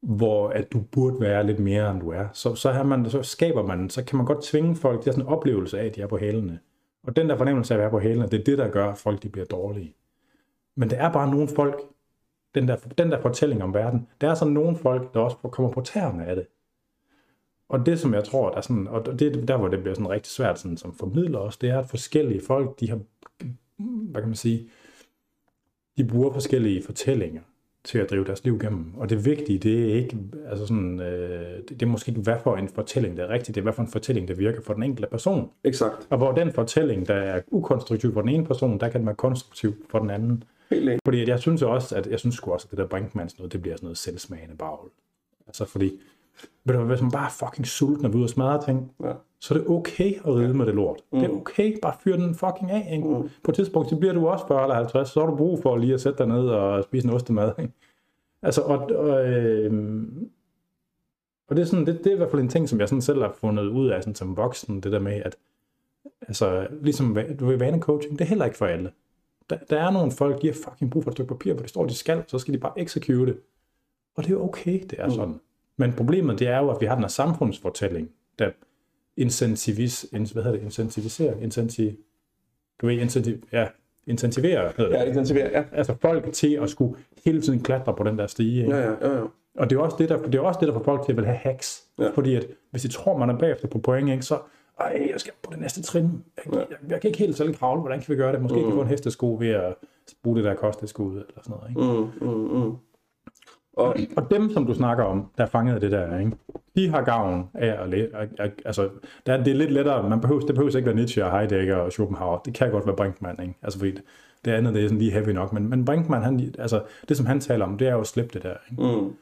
hvor at du burde være lidt mere, end du er, så kan man godt tvinge folk til sådan en oplevelse af, at de er på hælene. Og den der fornemmelse af at være på hælene, det er det, der gør, at folk de bliver dårlige. Men der er bare nogle folk, den der fortælling om verden, der er sådan nogle folk, der også kommer på tæerne af det. Og det, som jeg tror, der sådan, og det der, hvor det bliver sådan rigtig svært sådan, som formidler også, det er, at forskellige folk, de har, hvad kan man sige, de bruger forskellige fortællinger til at drive deres liv gennem. Og det vigtige, det er ikke, altså sådan, det er måske ikke, hvad for en fortælling, der er rigtig, det er, hvad for en fortælling, der virker for den enkelte person. Exakt. Og hvor den fortælling, der er ukonstruktiv for den ene person, der kan den være konstruktiv for den anden. Helt. Fordi jeg synes også, at det der Brinkmanns noget, det bliver sådan noget selvsmagende bagl. Altså fordi, hvis man bare er fucking sulten og vil ud og smadre ting, ja, så er det okay at ride med det lort. Mm. Det er okay, bare fyr den fucking af, ikke? Mm. På et tidspunkt, så bliver du også 40 eller 50, så har du brug for lige at sætte dig ned og spise en ostemad, ikke? Altså, og det er sådan, det er i hvert fald en ting, som jeg sådan selv har fundet ud af sådan, som voksen, det der med, at altså, ligesom vanecoaching, det er heller ikke for alle. Der er nogle folk, de har fucking brug for et stykke papir, hvor det står, de skal, så skal de bare execute det. Og det er okay, det er sådan. Mm. Men problemet, det er jo, at vi har den her samfundsfortælling, der intensiverer altså folk til at skulle hele tiden klatre på den der stige, ikke? Ja. Og det er også det der får folk til at vil have hacks, ja, fordi at hvis de tror, man er bagefter på point, ikke, så jeg skal på det næste trin, jeg kan ikke helt selv kravle, hvordan kan vi gøre det, måske kan vi få en hestesko ved at bruge det der kostesko ud, eller sådan noget, ikke? Og dem, som du snakker om, der fangede det der, ikke? De har gavn af at læse. Altså, det er lidt lettere. Det behøver ikke være Nietzsche og Heidegger og Schopenhauer. Det kan godt være Brinkmann, ikke? Altså, fordi det andet, det er sådan lige heavy nok. Men Brinkmann, han, altså, det som han taler om, det er jo at slippe det der, ikke? Mm.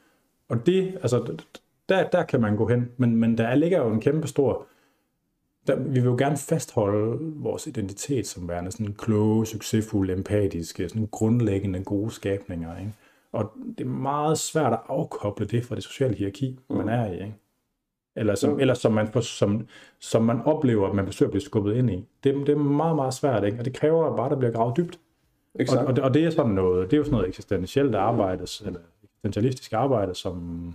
Og det, altså, der kan man gå hen. Men der ligger jo en kæmpe stor... vi vil jo gerne fastholde vores identitet som værende sådan kloge, succesfulde, empatiske, sådan grundlæggende gode skabninger, ikke? Og det er meget svært at afkoble det fra det sociale hierarki, man er i, ikke? Eller som man oplever, at man forsøger at blive skubbet ind i. Det er meget, meget svært, ikke? Og det kræver bare, at der bliver gravet dybt. Og det er sådan noget, det er jo sådan noget eksistentielt arbejde, eller eksistentialistisk arbejde, som...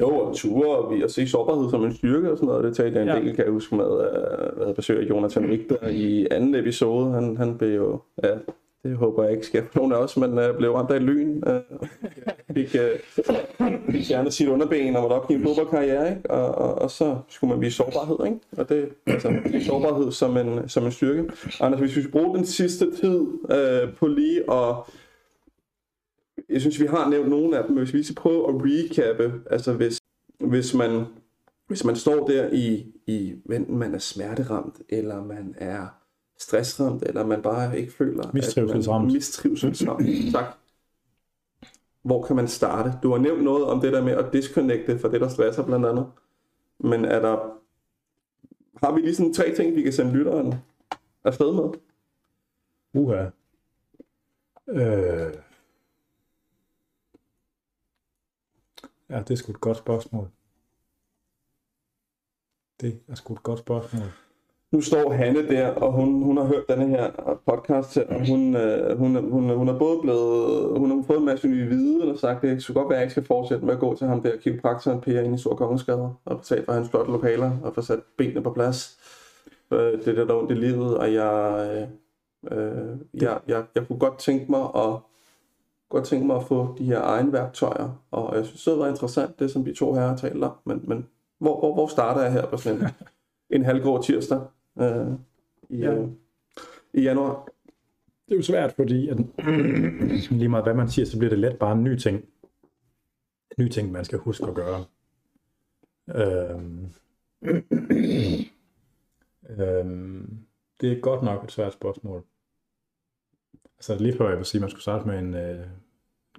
Jo, ture og se sårbarhed som en styrke og sådan noget, det talte jeg en del, kan jeg huske, med at besøge Jonathan Richter i anden episode. Han blev jo... Ja. Det håber jeg ikke sker for nogen af os, men blev ramt af lyn. Fik hjernet sit underben og måtte opgive en fodboldkarriere, ikke? Og så skulle man blive sårbarhed, ikke? Og det altså sårbarhed som en styrke. Anders, hvis vi skulle bruge den sidste tid på lige og... Jeg synes, vi har nævnt nogle af dem, men hvis vi skal prøve at recappe, altså hvis man står der i enten man er smerteramt, eller man er stressramt, eller man bare ikke føler mistrivselsramt. Tak. Hvor kan man starte? Du har nævnt noget om det der med at disconnecte fra det, der stresser blandt andet. Men er der... Har vi lige sådan 3 ting, vi kan sende lytteren afsted med? Ja, det er sgu et godt spørgsmål. Nu står Hanne der, og hun har hørt denne her podcast, og hun har fået en masse nye viden og sagt, det skulle godt være, at jeg ikke skal fortsætte med at gå til ham der og kigge praktikeren Per inde i Store Kongensgade og betale for hans flotte lokaler og få sat benene på plads. Det der ondt i livet, og jeg Jeg kunne godt tænke mig at få de her egne værktøjer, og jeg synes det var interessant, det som de to herrer talte om, men hvor starter jeg her på sådan en halvgrå tirsdag i januar? Det er jo svært, fordi at, lige meget hvad man siger, så bliver det let bare en ny ting. Nye ting, man skal huske at gøre. Det er godt nok et svært spørgsmål. Altså lige før jeg vil sige, at man skulle starte med en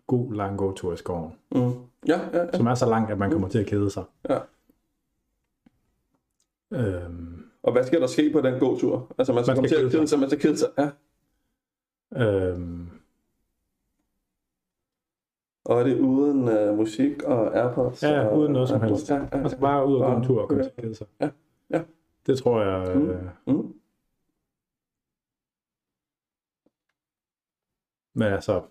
god, lang gåtur i skoven. Mm. Ja. Som er så lang, at man kommer til at kede sig. Ja. Og hvad skal der ske på den gåtur? Altså man skal komme til at kede sig, man skal kede sig. Ja. Og er det uden musik og AirPods? Ja, uden noget som helst. Ja. Man skal bare ud og gå en tur og komme til at kede sig. Ja. Det tror jeg... Men altså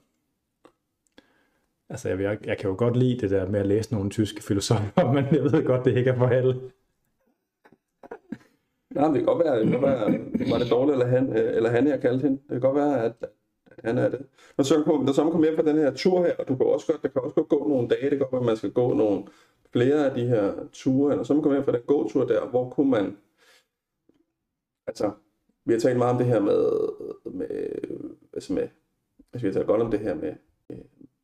jeg kan jo godt lide det der med at læse nogle tyske filosofer, men jeg ved godt, det ikke er for alle. Nej, det kan godt være, var det dårligt, eller han, jeg kaldte hende. Det kan godt være, at han er det. Når så kommer hjem på den her tur her, og der kan også godt gå nogle dage, det kan godt være, at man skal gå nogle flere af de her ture, og så kommer hjem på den gåtur der, hvor kunne man, altså, vi har talt meget om det her med vi har talt godt om det her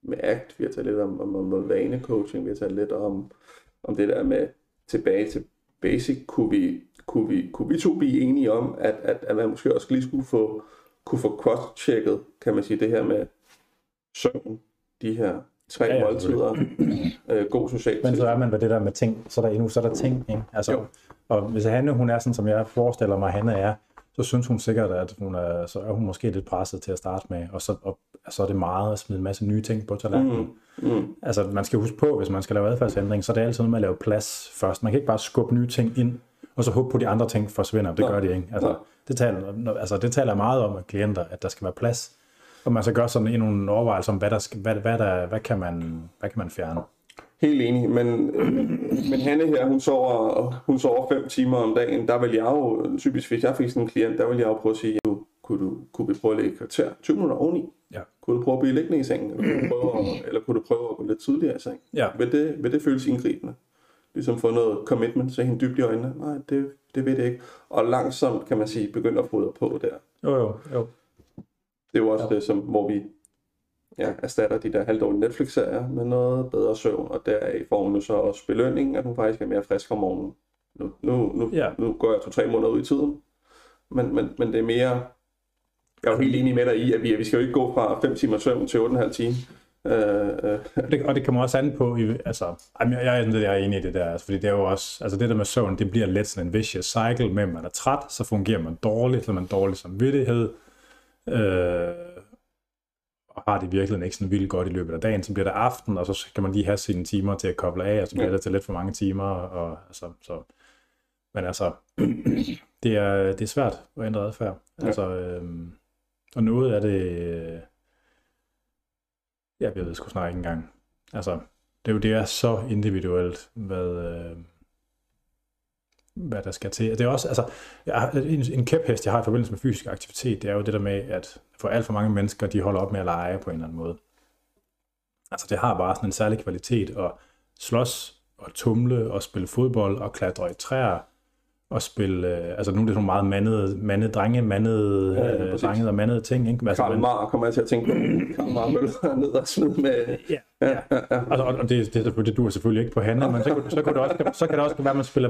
med ACT, vi har talt lidt om vanecoaching, vi har talt lidt om det der med tilbage til basic, kunne vi to blive enige om, at man måske også lige kunne få cross-checket, kan man sige, det her med søvn, de her 3 måltider, god social tid. Men så er man ved det der med ting, så er der ting, ikke? Altså, jo. Og hvis Hanne, hun er sådan, som jeg forestiller mig, Hanne er, så synes hun sikkert, at hun er måske lidt presset til at starte med, og så er det meget at smide en masse nye ting på tallerkenen. Mm. Altså, man skal huske på, hvis man skal lave adfærdsændring, så er det altid med at lave plads først. Man kan ikke bare skubbe nye ting ind, og så håbe på, at de andre ting forsvinder. Det gør de ikke. Altså, det taler meget om klienter, at der skal være plads. Og man skal gøre sådan en overvejelse om, hvad kan man fjerne. Helt enig, men Hanne her, hun sover 5 timer om dagen. Der vil jeg jo, typisk hvis jeg fik sådan en klient, der vil jeg jo prøve at sige, kunne vi prøve at lægge et kvarter, 20 minutter oveni? Ja. Kunne du prøve at blive liggende i sengen? Eller kunne du prøve at gå lidt tidligere i sengen? Ja. Vil det føles indgribende? Ligesom få noget commitment, se hende dybt i øjnene? Nej, det ved det ikke. Og langsomt, kan man sige, begynde at fodre på der. Jo. Det er jo også det, som, hvor vi... Jeg erstatter de der halvdårlige Netflix-serier med noget bedre søvn, og deraf får hun så også belønningen, at hun faktisk er mere frisk om morgenen. Nu går jeg 2-3 måneder ud i tiden, men det er mere... Jeg er jo helt enig med dig i, at vi skal jo ikke gå fra 5 timer søvn til 8,5 timer. Det kommer også an på, altså... Jeg er enig i det der, fordi det er jo også... Altså det der med søvn, det bliver lidt sådan en vicious cycle, men man er træt, så fungerer man dårligt, så man dårlig samvittighed. Og har det virkelig ikke sådan vildt godt i løbet af dagen, så bliver der aften, og så kan man lige have sine timer til at koble af, og så bliver der til lidt for mange timer, og så. Men altså, det er svært at ændre adfærd. Altså, og noget af det, jeg ved sgu snart ikke engang. Altså, det er så individuelt, hvad der skal til. Det er også, altså, en kæphest, jeg har i forbindelse med fysisk aktivitet, det er jo det der med, at for alt for mange mennesker, de holder op med at lege på en eller anden måde. Altså, det har bare sådan en særlig kvalitet at slås og tumle og spille fodbold og klatre i træer og spille, altså nu er det sådan meget mandede ting, ikke? Altså, Karl Marr kommer jeg til at tænke på, Karl Marr møller ned og smid med... Ja. Altså, og det duer selvfølgelig ikke på Hanne, men så kan det også være, at man spiller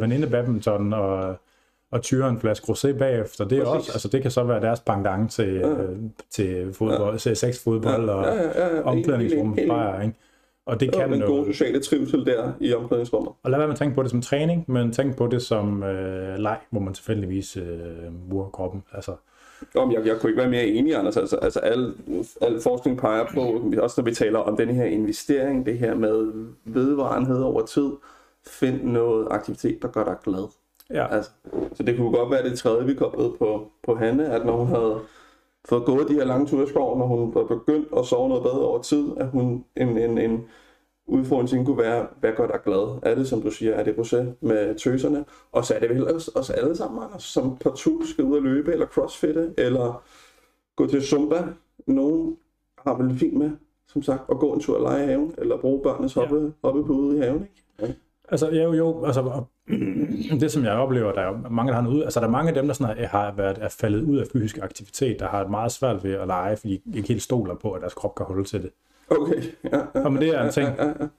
vanillebadminton og tyrer en flaske rosé bagefter. Det er også, altså det kan så være deres pendant til fodbold, sex-fodbold og omklædningsrum fejrer, ikke? Og det kan den gode sociale trivsel der i omklædningsrummet. Og lad være med at tænke på det som træning, men tænk på det som leg, hvor man tilfældigvis bruger kroppen. Altså. Jeg kunne ikke være mere enig, Anders. Altså al forskning peger på, også når vi taler om den her investering, det her med vedvarenhed over tid, find noget aktivitet, der gør dig glad. Ja. Altså, så det kunne godt være det tredje, vi koblede på Hanne, at når hun havde fået gået de her lange ture i skoven, når hun var begyndt at sove noget bedre over tid, at hun en udfordringen kunne være, hvad gør dig glad? Er det, som du siger, er det rosé med tøserne? Og så er det vel os alle sammen, Anders, som partout skal ud og løbe, eller crossfitte, eller gå til Zumba. Nogen har vel fint med, som sagt, at gå en tur og lege i haven, eller bruge børnenes hoppepude i haven, ikke? Ja. Altså jo, altså det som jeg oplever, der er mange, der har noget, altså der er mange af dem, der sådan har været faldet ud af fysisk aktivitet, der har et meget svært ved at lege, fordi de ikke helt stoler på, at deres krop kan holde til det. Okay. Ja, men det er en ting.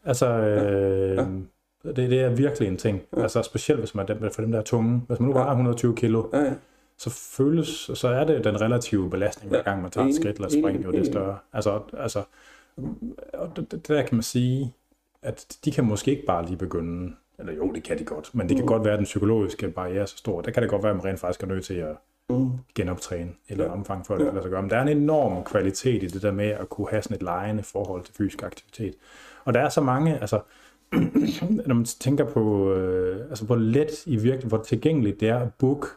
Altså det er virkelig en ting. Altså specielt hvis man for dem der er tunge, hvis man nu vejer 120 kilo, så føles, så er det den relative belastning hver gang man tager et skridt eller springer, jo det er større. Altså det der kan man sige, at de kan måske ikke bare lige begynde, eller jo, det kan de godt, men det kan godt være, at den psykologiske barriere er så stor. Der kan det godt være, at man rent faktisk er nødt til at genoptræne eller omfang for at lade sig gøre. Men der er en enorm kvalitet i det der med at kunne have sådan et legende forhold til fysisk aktivitet. Og der er så mange, altså når man tænker på, altså hvor let i virkeligheden, hvor tilgængeligt det er at booke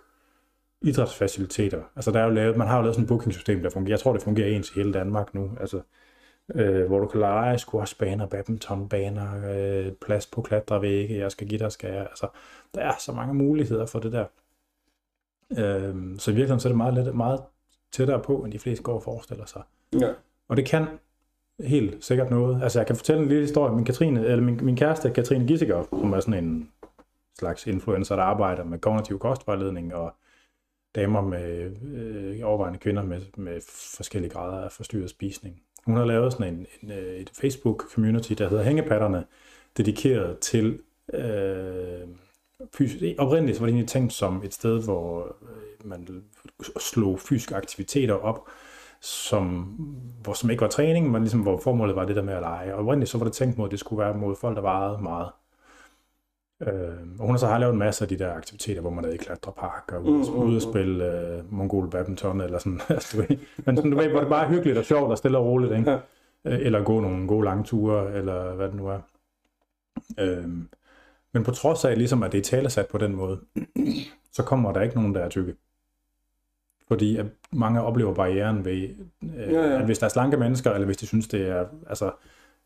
idrætsfaciliteter. Altså der er jo lavet, man har jo lavet sådan et bookingsystem, der fungerer. Jeg tror, det fungerer ens i hele Danmark nu. Altså hvor du kan lege squashbaner, badmintonbaner, plads på klatrevægge, jeg skal give dig, skal jeg. Altså, der er så mange muligheder for det der. Så i virkeligheden så er det meget tættere på, end de fleste går og forestiller sig. Ja. Og det kan helt sikkert noget. Altså, jeg kan fortælle en lille historie. Min kæreste, Katrine Gissinger, som er sådan en slags influencer, der arbejder med kognitiv kostvejledning og damer med overvejende kvinder med forskellige grader af forstyrret spisning. Hun har lavet sådan et Facebook-community, der hedder Hængepatterne, dedikeret til fysisk. Oprindeligt var det egentlig tænkt som et sted, hvor man slog fysiske aktiviteter op, som ikke var træning, men ligesom, hvor formålet var det der med at lege. Og oprindeligt så var det tænkt mod, at det skulle være mod folk, der vejede meget. Og hun har så lavet en masse af de der aktiviteter, hvor man er i klatrepark og ude at spille mongol badminton eller sådan. Men sådan, du ved, hvor det bare er hyggeligt og sjovt og stille og roligt, ikke? Ja. Eller gå nogle gode lange ture, eller hvad det nu er. Men på trods af, ligesom at det er talesat på den måde, så kommer der ikke nogen, der er tykke. Fordi at mange oplever barrieren ved, at hvis der er slanke mennesker, eller hvis de synes, det er... Altså,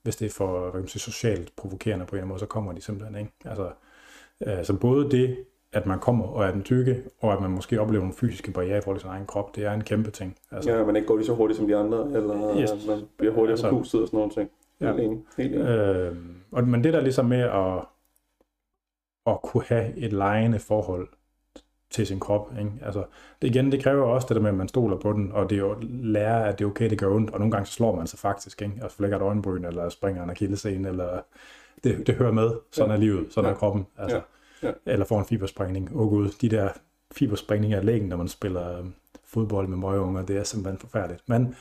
hvis det er for, hvad kan man sige, socialt provokerende på en eller anden måde, så kommer de simpelthen, ikke? Altså, så både det, at man kommer og er den tykke, og at man måske oplever nogle fysiske barrierer i forhold til sin egen krop, det er en kæmpe ting. Altså, ja, man ikke går lige så hurtigt som de andre, eller man bliver hurtigere på huset og sådan noget ting. Men det der ligesom med at kunne have et legende forhold til sin krop, ikke? Altså, det, igen, det kræver også det der med, at man stoler på den, og det er jo lærer, at det er okay, det gør ondt, og nogle gange så slår man sig faktisk, ikke? Og flækker et øjenbryn, eller springer en akillessene, eller det hører med, sådan er livet, sådan er kroppen, altså. Eller får en fibersprængning. Åh gud, de der fibersprængninger af lægen, når man spiller fodbold med møgeunger, det er simpelthen forfærdeligt. Men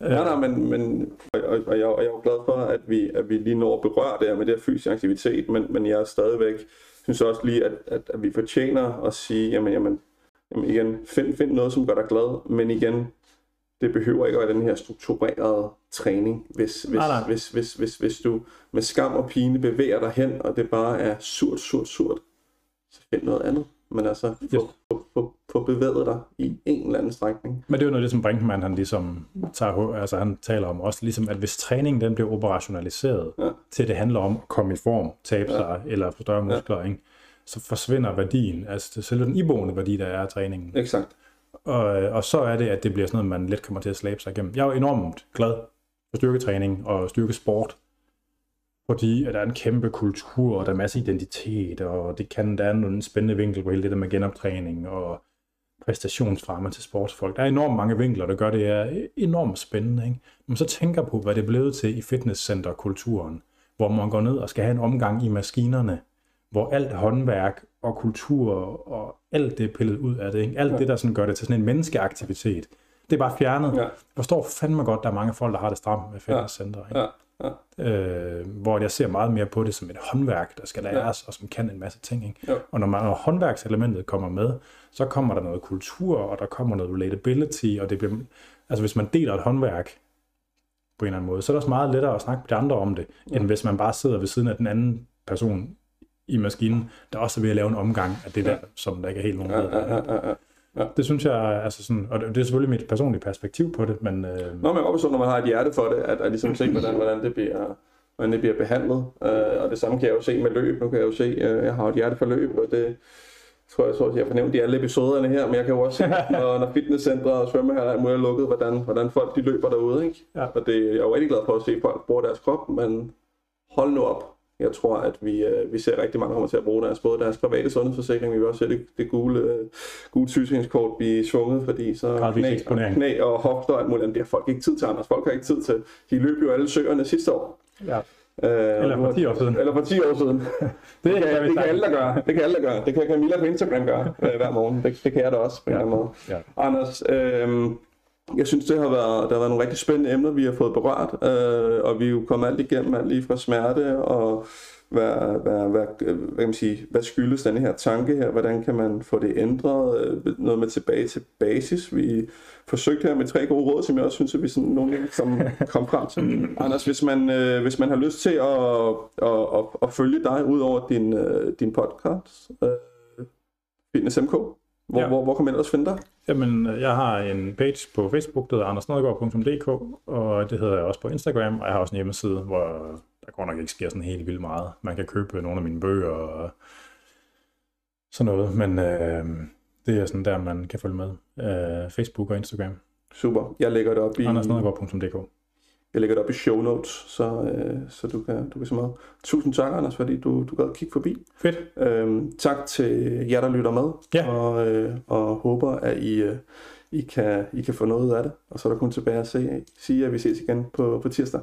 jeg er jo glad for, at vi lige når at berøre det her med det her fysisk aktivitet, men jeg er stadigvæk, synes også lige, at vi fortjener at sige, jamen igen, find noget, som gør dig glad, men igen, det behøver ikke at være den her strukturerede træning, hvis du med skam og pine bevæger dig hen, og det bare er surt, så find noget andet. Men altså, få bevæget dig i en eller anden strækning. Men det er jo noget, det som Brinkmann, han ligesom tager, altså han taler om også, ligesom at hvis træningen, den bliver operationaliseret, til det handler om at komme i form, tabe sig, eller få større muskler, ikke? Så forsvinder værdien, altså selve den iboende værdi, der er af træningen. Exakt. Og så er det, at det bliver sådan noget, man let kommer til at slæbe sig igennem. Jeg er jo enormt glad for styrketræning og styrkesport, fordi at der er en kæmpe kultur, og der er masser identitet, og der er en spændende vinkel på hele det der med genoptræning og præstationsfremme til sportsfolk. Der er enormt mange vinkler, der gør det er enormt spændende, ikke? Når man så tænker på, hvad det er blevet til i fitnesscenterkulturen, hvor man går ned og skal have en omgang i maskinerne, hvor alt håndværk og kultur og alt det er pillet ud af det, ikke? Alt det, der sådan gør det til sådan en menneskeaktivitet, det er bare fjernet. Jeg forstår fandme godt, der er mange folk, der har det stramt med fitnesscenter, ikke? Hvor jeg ser meget mere på det som et håndværk, der skal læres, og som kan en masse ting, ikke? Og når håndværkselementet kommer med, så kommer der noget kultur, og der kommer noget relatability, og det bliver, altså hvis man deler et håndværk på en eller anden måde, så er det også meget lettere at snakke med de andre om det, end hvis man bare sidder ved siden af den anden person i maskinen, der også er ved at lave en omgang af det der, som der ikke er helt nogen ved. Ja. Det synes jeg, altså sådan, og det er selvfølgelig mit personlige perspektiv på det, men... Når man opstår, når man har et hjerte for det, at ligesom se, hvordan det bliver men det bliver behandlet. Og det samme kan jeg jo se med løb. Nu kan jeg jo se, jeg har et hjerte for løb, og det tror jeg har fornævnt i alle episoderne her, men jeg kan jo også se, når fitnesscentre og svømmehaller er lukket, hvordan folk de løber derude, ikke? Ja. Og det, jeg er jo rigtig glad for at se, at folk bruger deres krop, men hold nu op. Jeg tror, at vi ser rigtig mange kommer til at bruge deres, både deres private sundhedsforsikring, vi vil også se det gule sygesikringskort blive svunget, fordi så knæ og hofter og alt muligt, det har folk ikke tid til, Anders. Folk har ikke tid til. De løb jo alle søerne sidste år. Ja. Eller for 10 år siden. Det kan alle gøre. Det kan Camilla på Instagram gøre hver morgen. Det kan jeg da også på en eller anden måde. Ja. Anders, jeg synes, der har været nogle rigtig spændende emner, vi har fået berørt, og vi er jo kommet alt igennem, alt lige fra smerte, og hvad skyldes den her tanke her, hvordan kan man få det ændret, noget med tilbage til basis. Vi forsøgte her med 3 gode råd, som jeg også synes, at vi sådan nogle som kom frem til. Anders, hvis man har lyst til at følge dig ud over din podcast, Fitness MK, hvor kan man ellers finde dig? Jamen, jeg har en page på Facebook, der hedder andersnedergaard.dk, og det hedder jeg også på Instagram, og jeg har også en hjemmeside, hvor der godt nok ikke sker sådan helt vildt meget. Man kan købe nogle af mine bøger og sådan noget, men det er sådan der, man kan følge med. Facebook og Instagram. Super. Jeg lægger det op i andersnedergaard.dk. Jeg lægger det op i show notes, så du kan så meget. Tusind tak, Anders, fordi du gad kigge forbi. Fedt. Tak til jer, der lytter med, og håber, at I kan få noget ud af det. Og så er der kun tilbage at sige, at vi ses igen på tirsdag.